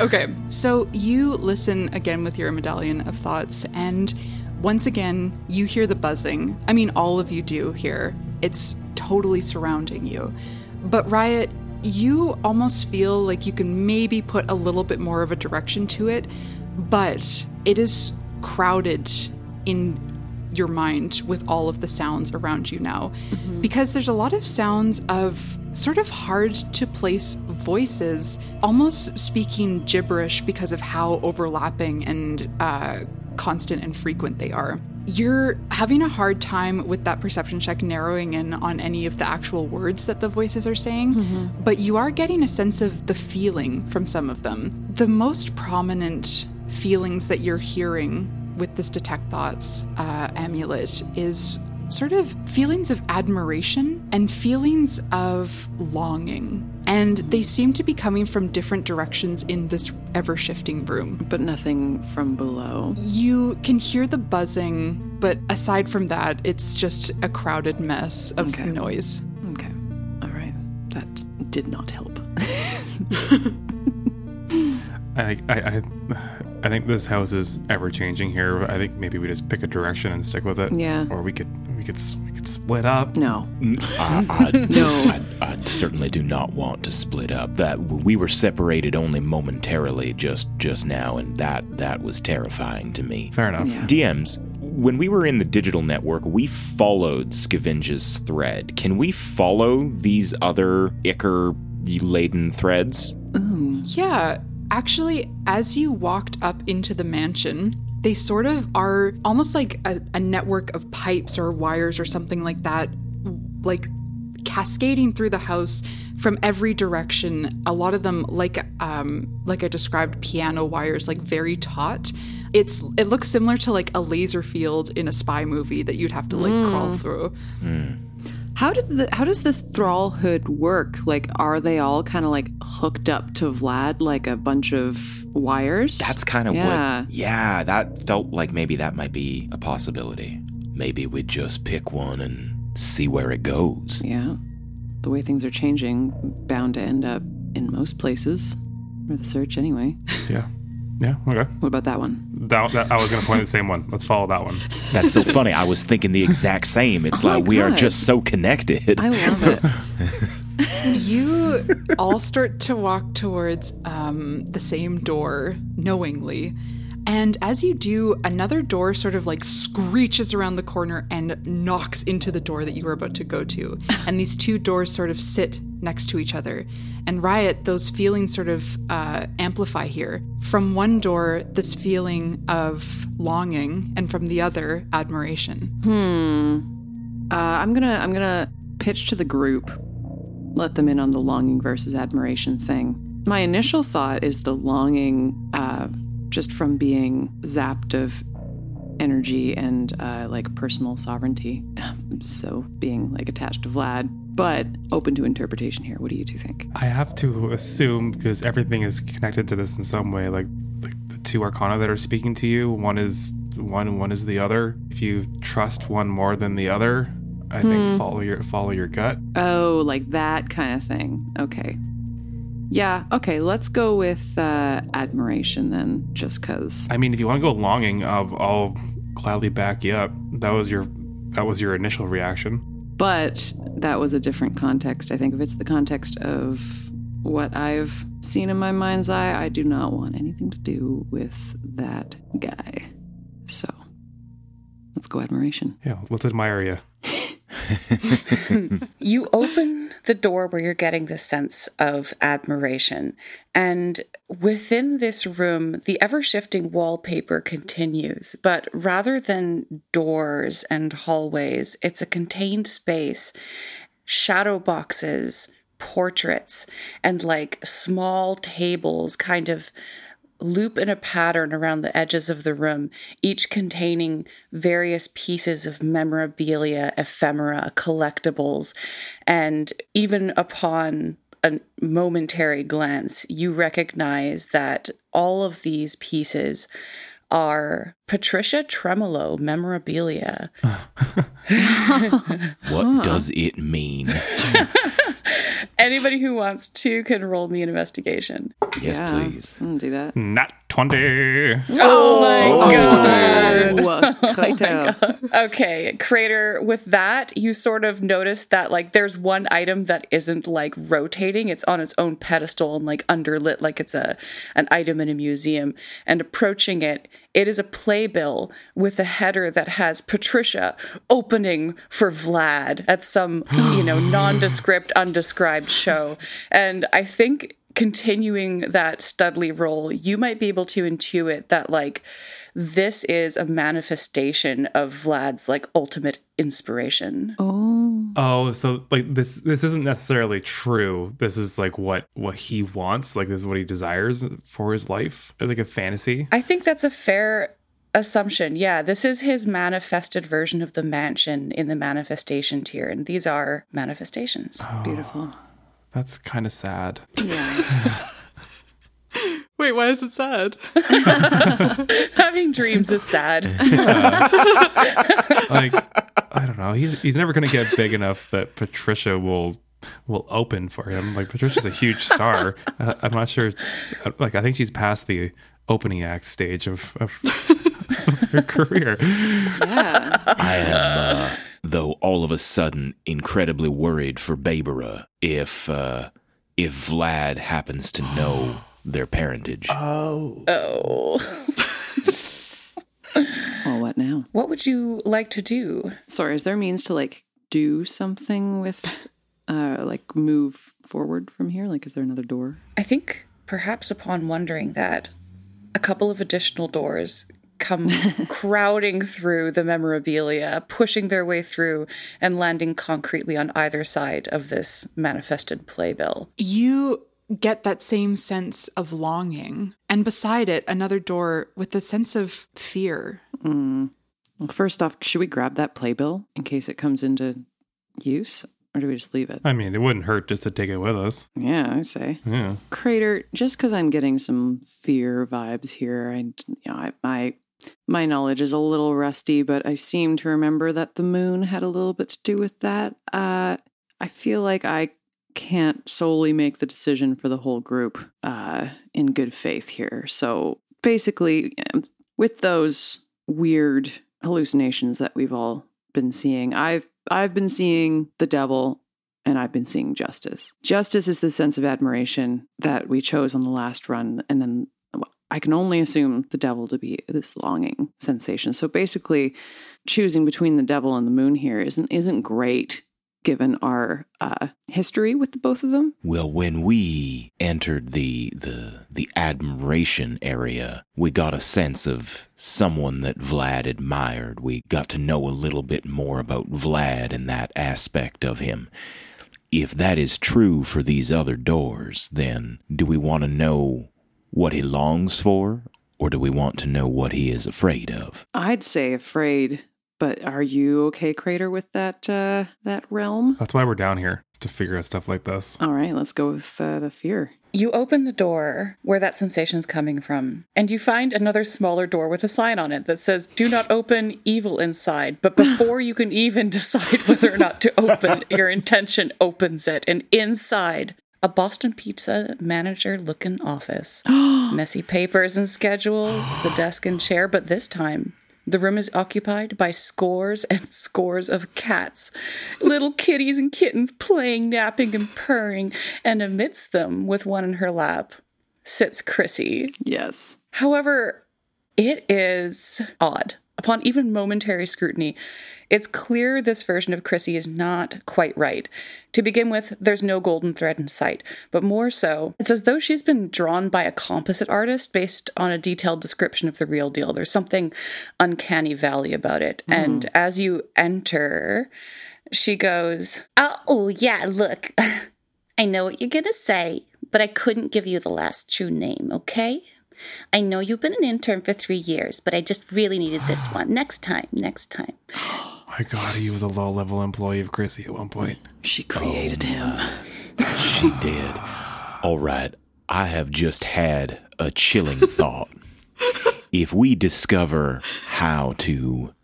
Okay, so you listen again with your medallion of thoughts, and once again, you hear the buzzing. I mean, all of you do hear. It's totally surrounding you. But Riot, you almost feel like you can maybe put a little bit more of a direction to it, but it is crowded in your mind with all of the sounds around you now, mm-hmm. because there's a lot of sounds of sort of hard to place voices, almost speaking gibberish because of how overlapping and uh, constant and frequent they are. You're having a hard time with that perception check narrowing in on any of the actual words that the voices are saying, mm-hmm. but you are getting a sense of the feeling from some of them. The most prominent feelings that you're hearing with this Detect Thoughts uh, amulet is sort of feelings of admiration and feelings of longing. And they seem to be coming from different directions in this ever-shifting room. But nothing from below. You can hear the buzzing, but aside from that, it's just a crowded mess of okay. noise. Okay. All right. That did not help. I... I, I... I think this house is ever-changing here. I think maybe we just pick a direction and stick with it. Yeah. Or we could we could, we could split up. No. I, I, no. I, I certainly do not want to split up. That we were separated only momentarily just, just now, and that, that was terrifying to me. Fair enough. Yeah. D Ms, when we were in the digital network, we followed Scavenge's thread. Can we follow these other Ichor-laden threads? Ooh. Yeah. Actually, as you walked up into the mansion, they sort of are almost like a, a network of pipes or wires or something like that, like cascading through the house from every direction. A lot of them, like um, like I described, piano wires, like very taut. It's it looks similar to like a laser field in a spy movie that you'd have to like mm. crawl through. Mm. How did the, how does this thrallhood work? Like, are they all kind of like hooked up to Vlad like a bunch of wires? That's kind of yeah. what... Yeah, that felt like maybe that might be a possibility. Maybe we just pick one and see where it goes. Yeah. The way things are changing, bound to end up in most places. For the search anyway. Yeah. Yeah, okay. What about that one? That, that, I was going to point at the same one. Let's follow that one. That's so funny. I was thinking the exact same. It's oh like we are just so connected. I love it. You all start to walk towards um, the same door knowingly. And as you do, another door sort of like screeches around the corner and knocks into the door that you were about to go to. And these two doors sort of sit next to each other. And Riot, those feelings sort of uh, amplify here. From one door, this feeling of longing, and from the other, admiration. Hmm. Uh, I'm gonna I'm gonna pitch to the group, let them in on the longing versus admiration thing. My initial thought is the longing, uh, just from being zapped of energy and uh, like personal sovereignty. So being like attached to Vlad. But open to interpretation here. What do you two think? I have to assume, because everything is connected to this in some way, like the, the two arcana that are speaking to you, one is one, one is the other. If you trust one more than the other, I hmm. think follow your follow your gut. Oh, like that kind of thing. Okay. Yeah, okay, let's go with uh, admiration then, just because. I mean, if you want to go longing, I'll, I'll gladly back you up. That was your that was your initial reaction. But that was a different context. I think if it's the context of what I've seen in my mind's eye, I do not want anything to do with that guy. So let's go admiration. Yeah, let's admire you. You open the door where you're getting this sense of admiration. And within this room, the ever-shifting wallpaper continues, but rather than doors and hallways, it's a contained space, shadow boxes, portraits, and like small tables kind of loop in a pattern around the edges of the room, each containing various pieces of memorabilia, ephemera, collectibles, and even upon a momentary glance, you recognize that all of these pieces are Patricia Tremolo memorabilia. What does it mean? Anybody who wants to can roll me an investigation. Yes, yeah, please. I'll do that. Not twenty. Oh, oh, my, God. oh my God. Okay, Crater, with that, you sort of notice that, like, there's one item that isn't, like, rotating. It's on its own pedestal and, like, underlit like it's a an item in a museum. And approaching it, it is a playbill with a header that has Patricia opening for Vlad at some, you know, nondescript, undescribed show. And I think continuing that Studley role, you might be able to intuit that, like, this is a manifestation of Vlad's, like, ultimate inspiration. Oh. Oh, so, like, this this isn't necessarily true. This is, like, what, what he wants. Like, this is what he desires for his life. It's like a fantasy. I think that's a fair assumption. Yeah, this is his manifested version of the mansion in the manifestation tier. And these are manifestations. Oh. Beautiful. That's kind of sad. Yeah. Wait, why is it sad? Having dreams is sad. Yeah. Like, I don't know. He's he's never going to get big enough that Patricia will will open for him. Like, Patricia's a huge star. I, I'm not sure. Like, I think she's past the opening act stage of, of, of her career. Yeah. I am, uh, though, all of a sudden, incredibly worried for Babera if uh, if Vlad happens to know their parentage. Oh. Oh. Well, what now? What would you like to do? Sorry, is there means to, like, do something with, uh, like, move forward from here? Like, is there another door? I think perhaps upon wondering that, a couple of additional doors come crowding through the memorabilia, pushing their way through and landing concretely on either side of this manifested playbill. You get that same sense of longing. And beside it, another door with a sense of fear. Mm. Well, first off, should we grab that playbill in case it comes into use? Or do we just leave it? I mean, it wouldn't hurt just to take it with us. Yeah, I say. Yeah. Crater, just because I'm getting some fear vibes here, I, you know, I, I my knowledge is a little rusty, but I seem to remember that the moon had a little bit to do with that. Uh, I feel like I can't solely make the decision for the whole group uh, in good faith here. So basically, with those weird hallucinations that we've all been seeing, I've I've been seeing the devil, and I've been seeing justice. Justice is the sense of admiration that we chose on the last run, and then I can only assume the devil to be this longing sensation. So basically, choosing between the devil and the moon here isn't isn't great, given our uh, history with the both of them. Well, when we entered the the the admiration area, we got a sense of someone that Vlad admired. We got to know a little bit more about Vlad and that aspect of him. If that is true for these other doors, then do we want to know what he longs for, or do we want to know what he is afraid of? I'd say afraid. But are you okay, Crater, with that uh, that realm? That's why we're down here, to figure out stuff like this. All right, let's go with uh, the fear. You open the door where that sensation's coming from, and you find another smaller door with a sign on it that says, do not open, evil inside. But before you can even decide whether or not to open, your intention opens it, and inside, a Boston Pizza manager-looking office. Messy papers and schedules, the desk and chair, but this time, the room is occupied by scores and scores of cats, little kitties and kittens playing, napping, and purring, and amidst them, with one in her lap, sits Chrissy. Yes. However, it is odd. Upon even momentary scrutiny, it's clear this version of Chrissy is not quite right. To begin with, there's no golden thread in sight, but more so, it's as though she's been drawn by a composite artist based on a detailed description of the real deal. There's something uncanny valley about it. Mm. And as you enter, she goes, oh, yeah, look, I know what you're going to say, but I couldn't give you the last true name, okay? I know you've been an intern for three years, but I just really needed this one. Next time, next time. Oh my God, he was a low-level employee of Chrissy at one point. She created oh, him. She did. All right, I have just had a chilling thought. If we discover how to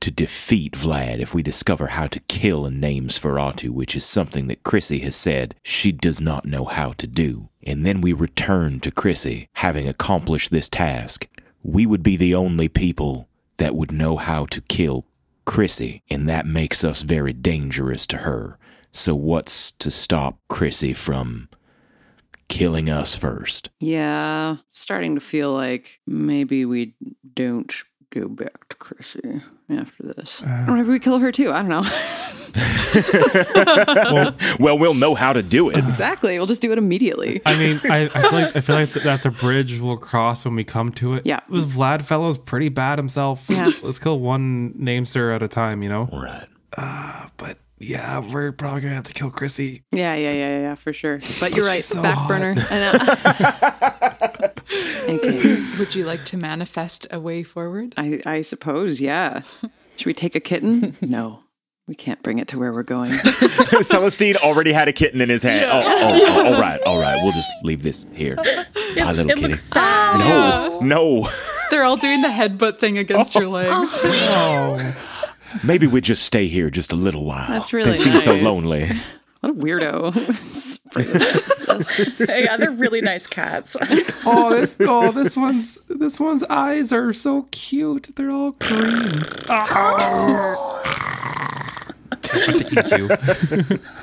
to defeat Vlad if we discover how to kill and name Sferatu, which is something that Chrissy has said she does not know how to do. And then we return to Chrissy, having accomplished this task. We would be the only people that would know how to kill Chrissy, and that makes us very dangerous to her. So what's to stop Chrissy from killing us first? Yeah, starting to feel like maybe we don't go back to Chrissy after this. Uh, or maybe we kill her too. I don't know. well, well, we'll know how to do it. Exactly. We'll just do it immediately. I mean, I, I feel like I feel like that's a bridge we'll cross when we come to it. Yeah. This Vlad fellow's pretty bad himself. Yeah. Let's kill one namester at a time, you know? Right. Uh, but yeah, we're probably going to have to kill Chrissy. Yeah, yeah, yeah, yeah, for sure. But you're right. So back hot. Burner. And, uh, Okay. Would you like to manifest a way forward? I, I suppose, yeah. Should we take a kitten? No. We can't bring it to where we're going. Celestine already had a kitten in his hand. Yeah. Oh, oh, oh, all right, all right. We'll just leave this here. My little it kitty. Looks sad. No, no. They're all doing the headbutt thing against oh. your legs. Oh. Oh. Maybe we just stay here just a little while. That's really nice. They seem nice. So lonely. What a weirdo. Yeah, they're really nice cats. oh, this oh, this one's this one's eyes are so cute. They're all green. Oh. you.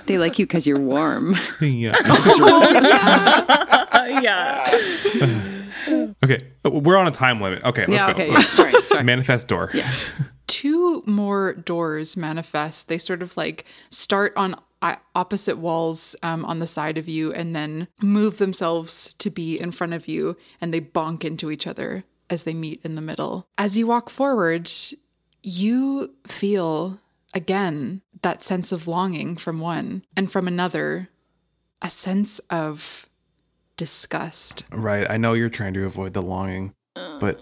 They like you because you're warm. Yeah. Oh, yeah. yeah. Okay, we're on a time limit. Okay, let's yeah, okay, go. Yeah. Sorry, sorry. Manifest door. Yes. Two more doors manifest. They sort of like start on opposite walls um, on the side of you and then move themselves to be in front of you, and they bonk into each other as they meet in the middle. As you walk forward, you feel again that sense of longing from one, and from another, a sense of disgust. Right. I know you're trying to avoid the longing, but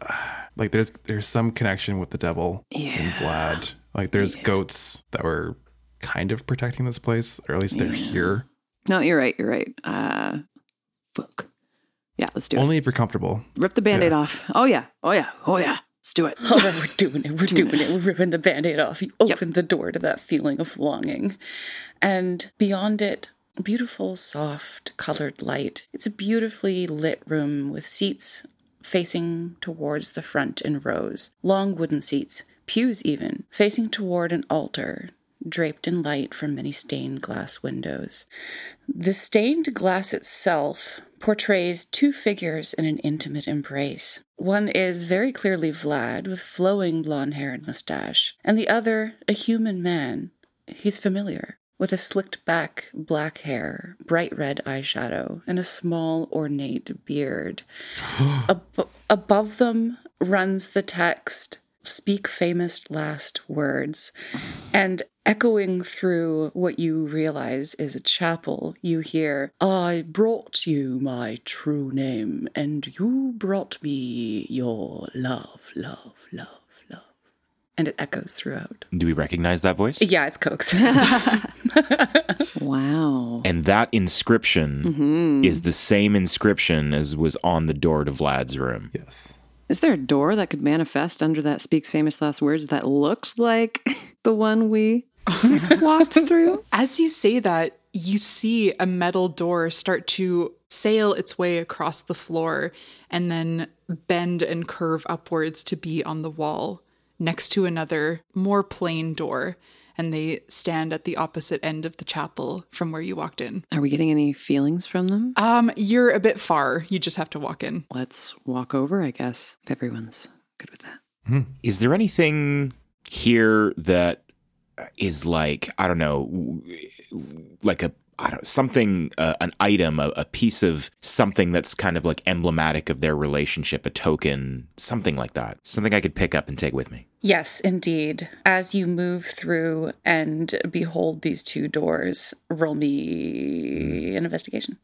uh, like there's there's some connection with the devil yeah. and Vlad. Like there's yeah. goats that were kind of protecting this place, or at least they're yeah. here. No, you're right. You're right. Uh, fuck. Yeah, let's do it. Only if you're comfortable. Rip the Band-Aid yeah. off. Oh, yeah. Oh, yeah. Oh, yeah. Let's do it. Oh, we're doing it. We're doing, doing it. it. We're ripping the Band-Aid off. You open yep. the door to that feeling of longing. And beyond it, beautiful, soft, colored light. It's a beautifully lit room with seats facing towards the front in rows. Long wooden seats, pews even, facing toward an altar, draped in light from many stained glass windows. The stained glass itself portrays two figures in an intimate embrace. One is very clearly Vlad, with flowing blonde hair and mustache, and the other, a human man. He's familiar, with a slicked back, black hair, bright red eyeshadow, and a small, ornate beard. Ab- above them runs the text, "Speak famous last words," and echoing through what you realize is a chapel, you hear, "I brought you my true name, and you brought me your love, love, love, love." And it echoes throughout. Do we recognize that voice? Yeah, it's Coax. Wow. And that inscription mm-hmm. is the same inscription as was on the door to Vlad's room. Yes. Is there a door that could manifest under that "Speaks Famous Last Words" that looks like the one we walked through? As you say that, you see a metal door start to sail its way across the floor and then bend and curve upwards to be on the wall next to another, more plain door. And they stand at the opposite end of the chapel from where you walked in. Are we getting any feelings from them? Um, you're a bit far. You just have to walk in. Let's walk over, I guess, if everyone's good with that. Mm-hmm. Is there anything here that is like, I don't know, like a, I don't something, uh, an item, a, a piece of something that's kind of like emblematic of their relationship, a token, something like that, something I could pick up and take with me? Yes, indeed. As you move through and behold these two doors, roll me an investigation.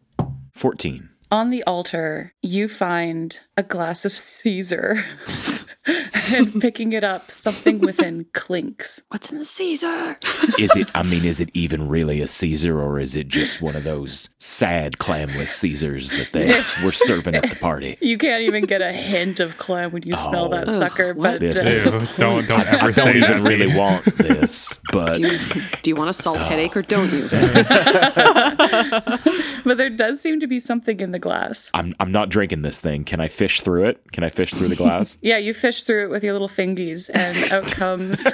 fourteen. On the altar, you find a glass of Caesar and picking it up, something within clinks. What's in the Caesar? Is it, I mean, is it even really a Caesar, or is it just one of those sad clamless Caesars that they were serving at the party? You can't even get a hint of clam when you oh, smell that ugh, sucker. But this is, don't, don't ever I, I don't even that really mean. Want this. But do you, do you want a salt oh. headache or don't you? But there does seem to be something in the glass. I'm I'm not drinking this thing. Can I fish through it? Can I fish through the glass? Yeah, you fish through it with your little fingies, and out comes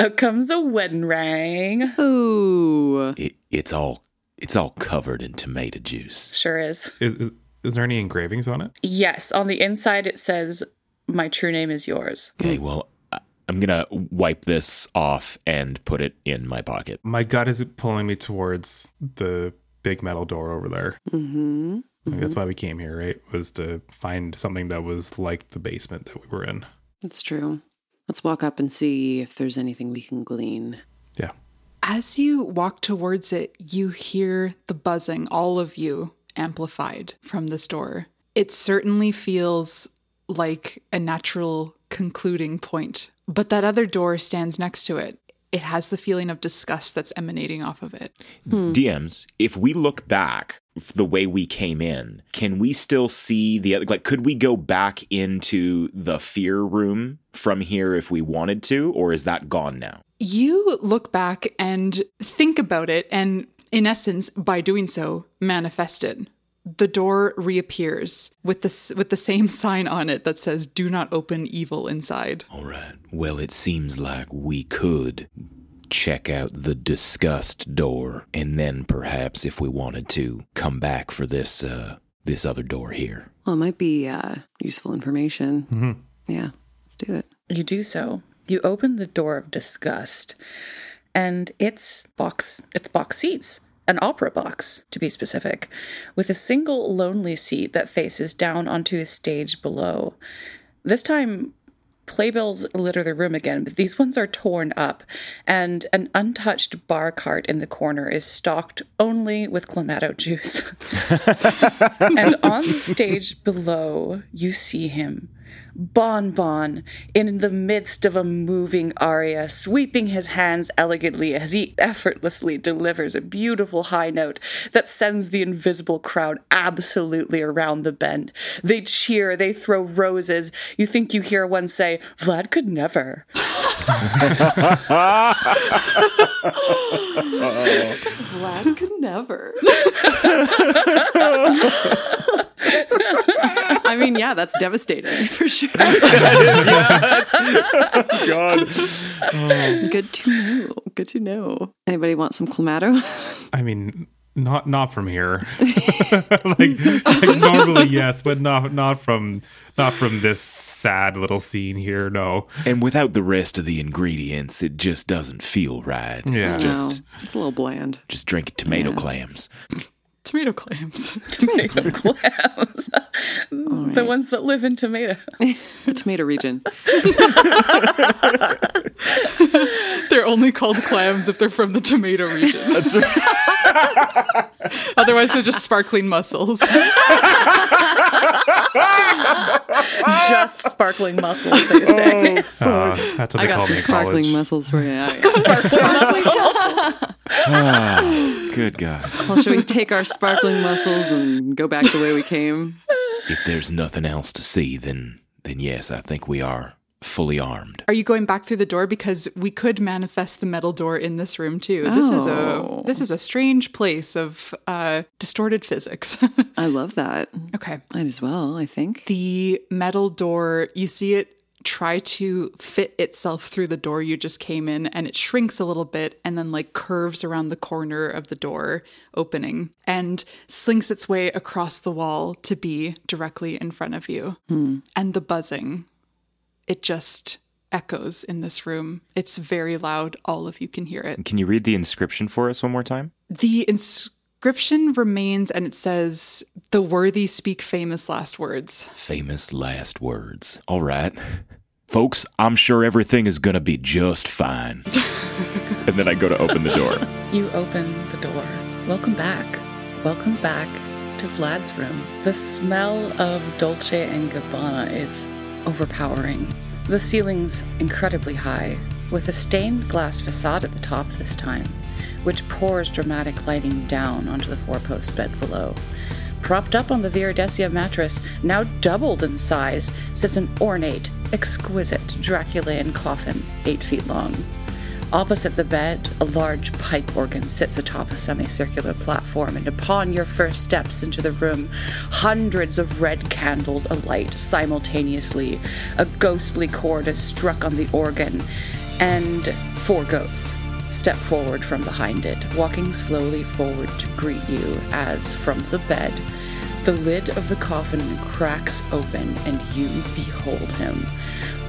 out comes a wedding ring. Ooh! It, it's all it's all covered in tomato juice. Sure is. Is, is. Is there any engravings on it? Yes, on the inside it says, "My true name is yours." Okay, well. I'm going to wipe this off and put it in my pocket. My gut is pulling me towards the big metal door over there. Mm-hmm. Like, mm-hmm. That's why we came here, right? Was to find something that was like the basement that we were in. That's true. Let's walk up and see if there's anything we can glean. Yeah. As you walk towards it, you hear the buzzing, all of you, amplified from this door. It certainly feels like a natural concluding point. But that other door stands next to it. It has the feeling of disgust that's emanating off of it. Hmm. D Ms, if we look back the way we came in, can we still see the other, like, could we go back into the fear room from here if we wanted to, or is that gone now? You look back and think about it, and in essence, by doing so, manifest it. The door reappears with the, with the same sign on it that says, "Do not open, evil inside." All right. Well, it seems like we could check out the disgust door, and then perhaps, if we wanted to, come back for this uh, this other door here. Well, it might be uh, useful information. Mm-hmm. Yeah, let's do it. You do so. You open the door of disgust, and it's box it's box seats. An opera box, to be specific, with a single lonely seat that faces down onto a stage below. This time, playbills litter the room again, but these ones are torn up, and an untouched bar cart in the corner is stocked only with clamato juice. And on the stage below, you see him, Bonbon, in the midst of a moving aria, sweeping his hands elegantly as he effortlessly delivers a beautiful high note that sends the invisible crowd absolutely around the bend. They cheer, they throw roses. You think you hear one say, "Vlad could never." Vlad could never. I mean, yeah, that's devastating for sure. That is, yeah, that's, God. Um, Good to know. Good to know. Anybody want some clamato? I mean, not not from here. like, like normally, yes, but not not from not from this sad little scene here. No. And without the rest of the ingredients, it just doesn't feel right. Yeah. It's just no, it's a little bland. Just drinking tomato yeah. clams. Tomato clams. Tomato clams. Right. The ones that live in tomatoes. The tomato region. They're only called clams if they're from the tomato region. That's right. Otherwise, they're just sparkling mussels. Just sparkling mussels, they say. Oh, fuck. Uh, that's what I they got some sparkling college. Mussels for you. Sparkling mussels. Ah, good God. Well, should we take our sparkling mussels and go back the way we came? If there's nothing else to see, then then yes, I think we are fully armed. Are you going back through the door? Because we could manifest the metal door in this room too. Oh. This is a this is a strange place of uh, distorted physics. I love that. Okay, might as well. I think the metal door. You see it try to fit itself through the door you just came in, and it shrinks a little bit and then like curves around the corner of the door opening and slinks its way across the wall to be directly in front of you. Hmm. And the buzzing, it just echoes in this room. It's very loud. All of you can hear it. Can you read the inscription for us one more time? The inscription Inscription remains, and it says, "The worthy speak famous last words." Famous last words. All right. Folks, I'm sure everything is going to be just fine. And then I go to open the door. You open the door. Welcome back. Welcome back to Vlad's room. The smell of Dolce and Gabbana is overpowering. The ceiling's incredibly high, with a stained glass facade at the top this time, which pours dramatic lighting down onto the four-post bed below. Propped up on the Viridesia mattress, now doubled in size, sits an ornate, exquisite Draculian coffin, eight feet long. Opposite the bed, a large pipe organ sits atop a semicircular platform, and upon your first steps into the room, hundreds of red candles alight simultaneously. A ghostly chord is struck on the organ, and four goats step forward from behind it, walking slowly forward to greet you as, from the bed, the lid of the coffin cracks open and you behold him.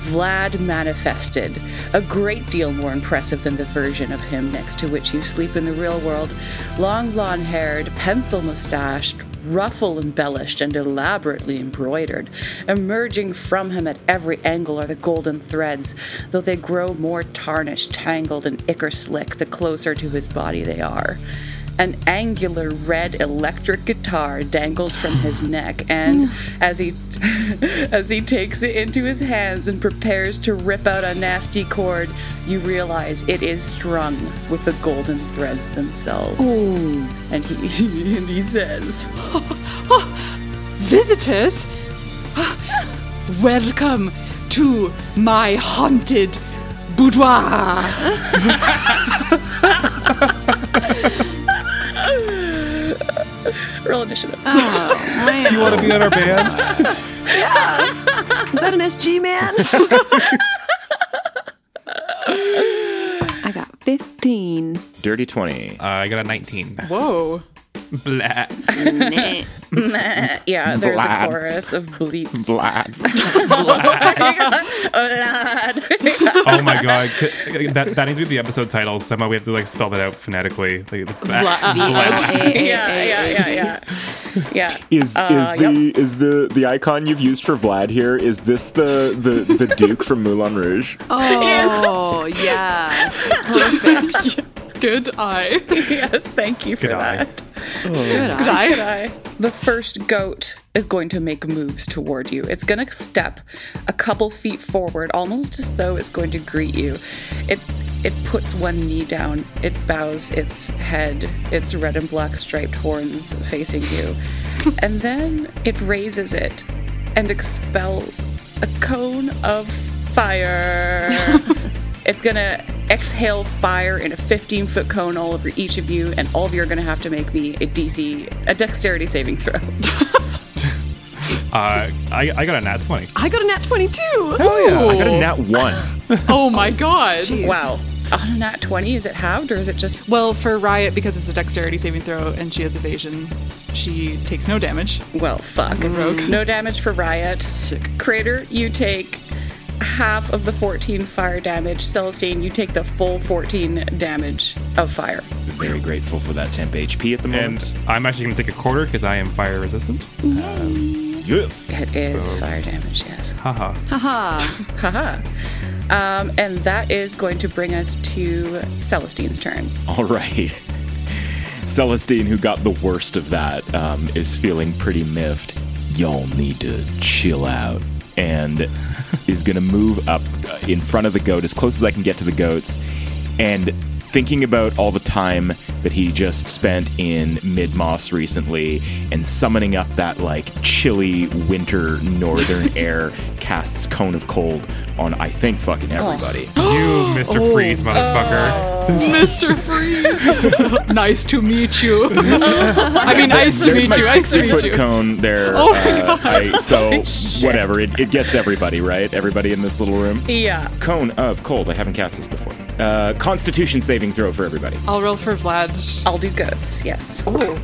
Vlad manifested, a great deal more impressive than the version of him next to which you sleep in the real world. Long blonde-haired, pencil-moustached, ruffle-embellished, and elaborately embroidered. Emerging from him at every angle are the golden threads, though they grow more tarnished, tangled, and ichor-slick the closer to his body they are. An angular red electric guitar dangles from his neck, and as he as he takes it into his hands and prepares to rip out a nasty chord, you realize it is strung with the golden threads themselves. Ooh. And he and he says, oh, oh, visitors, welcome to my haunted boudoir. Roll initiative. Oh, do you want to be on our band? Yeah. Is that an S G man? I got fifteen. Dirty twenty. Uh, I got a nineteen. Whoa. Blah. Yeah, there's Vlad. A chorus of bleats. Vlad. Vlad. Oh my god. That that needs to be the episode title. Somehow we have to like spell that out phonetically. Like, Vlad. Vlad. Yeah, yeah, yeah, yeah. Yeah. Is is uh, the yep. is the, the icon you've used for Vlad here? Is this the the, the Duke from Moulin Rouge? Oh yes. Yeah. Perfect. Yeah. Good eye. Yes, thank you for Good that. Eye. Oh. Good eye. Good eye. Good eye. The first goat is going to make moves toward you. It's going to step a couple feet forward, almost as though it's going to greet you. It it puts one knee down. It bows its head, its red and black striped horns facing you. And then it raises it and expels a cone of fire. It's going to exhale fire in a fifteen-foot cone all over each of you, and all of you are going to have to make me a D C, a dexterity saving throw. uh, I, I got a nat twenty. I got a nat twenty, too. Oh, yeah. I got a nat one. Oh, my God. Jeez. Wow. On a nat twenty, is it halved, or is it just... Well, for Riot, because it's a dexterity saving throw, and she has evasion, she takes no damage. Well, fuck. Mm. No damage for Riot. Sick. Crater, you take... half of the fourteen fire damage. Celestine, you take the full fourteen damage of fire. Very grateful for that temp H P at the moment. And I'm actually going to take a quarter because I am fire resistant. Um, yes. That is so. Fire damage, yes. Haha. Haha. Haha. Um, and that is going to bring us to Celestine's turn. All right. Celestine, who got the worst of that, um, is feeling pretty miffed. Y'all need to chill out. And is going to move up in front of the goat as close as I can get to the goats, and thinking about all the time that he just spent in Mid-Moss recently and summoning up that like chilly winter northern air casts Cone of Cold on I think fucking everybody. Oh. You Mister Oh. Freeze motherfucker. Oh. Mister Freeze. Nice to meet you. I mean nice to There's meet my you. Nice to meet you. Cone there. Oh my uh, God. I, so whatever it, it gets everybody right. Everybody in this little room. Yeah. Cone of Cold. I haven't cast this before. Uh, Constitution saving throw for everybody. I'll roll for Vlad. I'll do goats, yes. Ooh.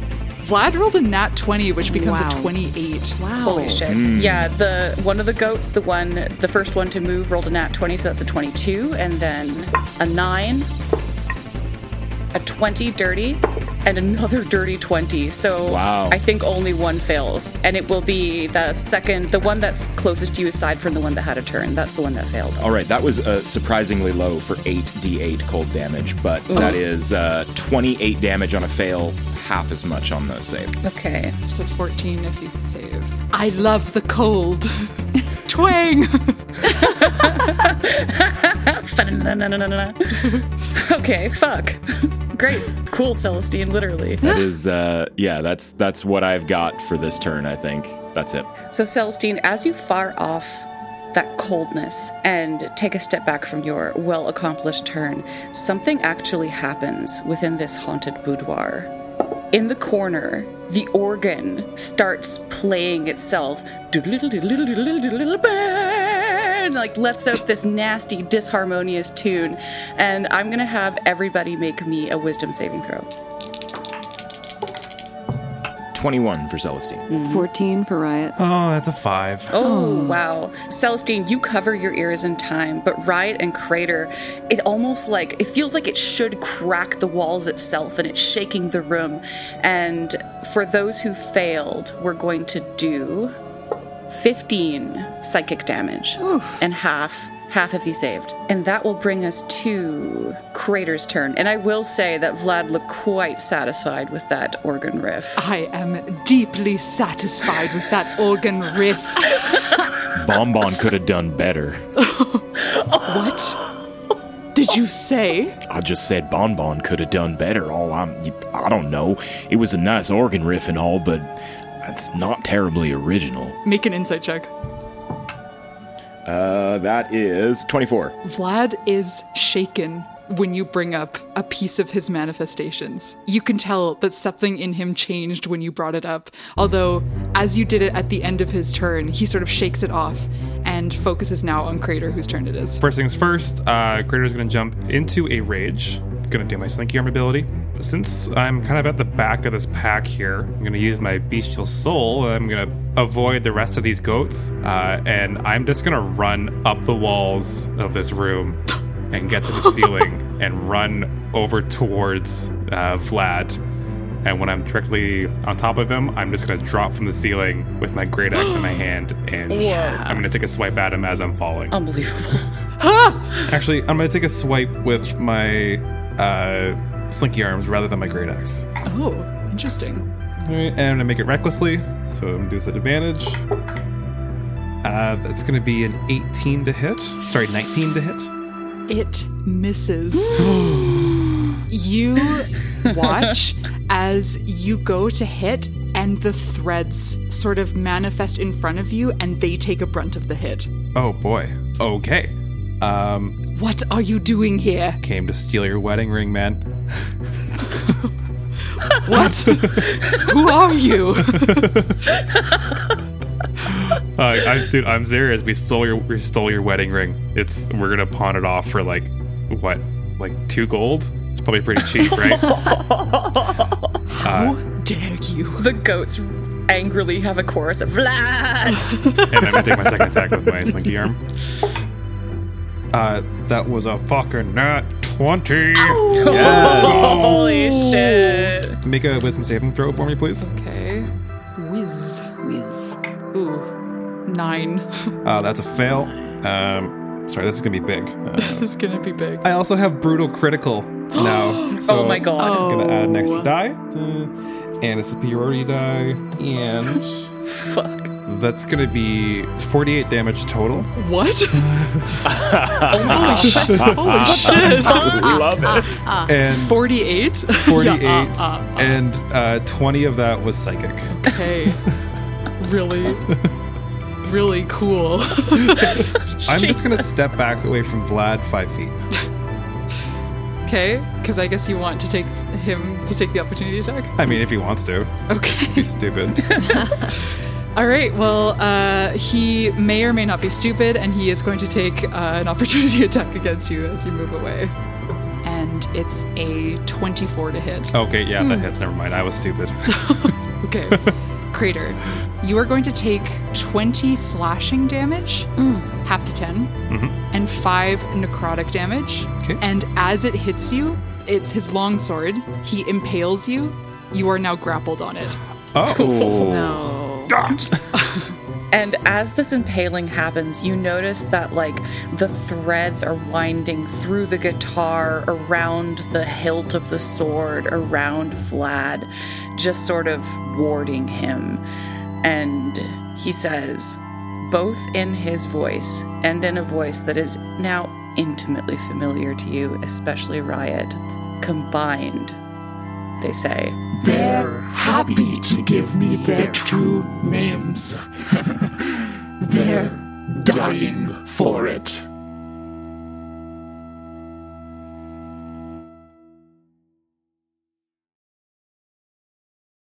Vlad rolled a nat twenty, which becomes wow. a twenty-eight. Wow. Holy shit. Mm. Yeah, the one of the goats, the one, the first one to move rolled a nat twenty, so that's a twenty-two, and then a nine, a twenty dirty, and another dirty twenty. So wow. I think only one fails, and it will be the second, the one that's closest to you aside from the one that had a turn. That's the one that failed. All right, that was uh, surprisingly low for eight d eight cold damage, but Ooh. That is uh, twenty-eight damage on a fail, half as much on the save. Okay, so fourteen if you save. I love the cold. Twang! Okay, fuck. Great. Cool, Celestine, literally. That is, uh, yeah, that's that's what I've got for this turn, I think. That's it. So, Celestine, as you fire off that coldness and take a step back from your well-accomplished turn, something actually happens within this haunted boudoir. In the corner, the organ starts playing itself, like lets out this nasty, disharmonious tune, and I'm going to have everybody make me a wisdom saving throw. twenty-one for Celestine. Mm. fourteen for Riot. Oh, that's a five. Oh, oh, wow. Celestine, you cover your ears in time, but Riot and Crater, it almost like, it feels like it should crack the walls itself, and it's shaking the room. And for those who failed, we're going to do fifteen psychic damage. Oof. And half. Half if you saved. And that will bring us to Crater's turn. And I will say that Vlad looked quite satisfied with that organ riff. I am deeply satisfied with that organ riff. Bonbon could have done better. What did you say? I just said Bonbon could have done better. All I'm, I don't know. It was a nice organ riff and all, but it's not terribly original. Make an insight check. Uh, that is twenty-four. Vlad is shaken when you bring up a piece of his manifestations. You can tell that something in him changed when you brought it up. Although, as you did it at the end of his turn, he sort of shakes it off and focuses now on Crater, whose turn it is. First things first, uh, Crater's going to jump into a rage. Going to do my Slinky Arm ability. Since I'm kind of at the back of this pack here, I'm going to use my Bestial Soul. I'm going to avoid the rest of these goats, uh, and I'm just going to run up the walls of this room and get to the ceiling and run over towards uh, Vlad. And when I'm directly on top of him, I'm just going to drop from the ceiling with my great axe in my hand, and yeah. I'm going to take a swipe at him as I'm falling. Unbelievable. Actually, I'm going to take a swipe with my... Uh, Slinky Arms rather than my Great Axe. Oh, interesting. All right, and I'm going to make it recklessly, so I'm going to do this at advantage. Uh, that's going to be an eighteen to hit. Sorry, nineteen to hit. It misses. You watch as you go to hit, and the threads sort of manifest in front of you, and they take a brunt of the hit. Oh, boy. Okay. Um... What are you doing here? Came to steal your wedding ring, man. What? Who are you? uh, I, dude, I'm serious. We stole your we stole your wedding ring. It's we're gonna pawn it off for like what, like two gold? It's probably pretty cheap, right? How uh, dare you? The goats angrily have a chorus of Vlad. And I'm gonna take my second attack with my Slinky Arm. Uh, that was a fucking nat twenty. Oh, yes. Holy shit. Make a wisdom saving throw for me, please. Okay. Whiz. Whiz. Ooh. Nine. Uh, that's a fail. Um, sorry, this is going to be big. Uh, this is going to be big. I also have Brutal Critical now. So oh my god. I'm going to add an extra die. Uh, and it's a priority die. And... Fuck. That's going to be forty-eight damage total. What? Oh my shit. Holy shit. I love it. Uh, uh, and forty-eight? forty-eight. Yeah, uh, uh, uh. And uh, twenty of that was psychic. Okay. Really, really cool. I'm just going to step back away from Vlad five feet. Okay, because I guess you want to take him to take the opportunity attack? I mean, if he wants to. Okay. He's stupid. All right, well, uh, he may or may not be stupid, and he is going to take uh, an opportunity attack against you as you move away. And it's a twenty-four to hit. Okay, yeah, mm. that hits. Never mind. I was stupid. Okay. Crater, you are going to take twenty slashing damage, mm. half to ten, mm-hmm. and five necrotic damage. Okay. And as it hits you, It's his long sword. He impales you. You are now grappled on it. Oh. Cool. No. And as this impaling happens, you notice that, like, the threads are winding through the guitar, around the hilt of the sword, around Vlad, just sort of warding him. And he says, both in his voice and in a voice that is now intimately familiar to you, especially Riot, combined, they say, they're happy to give me their true names. They're dying for it.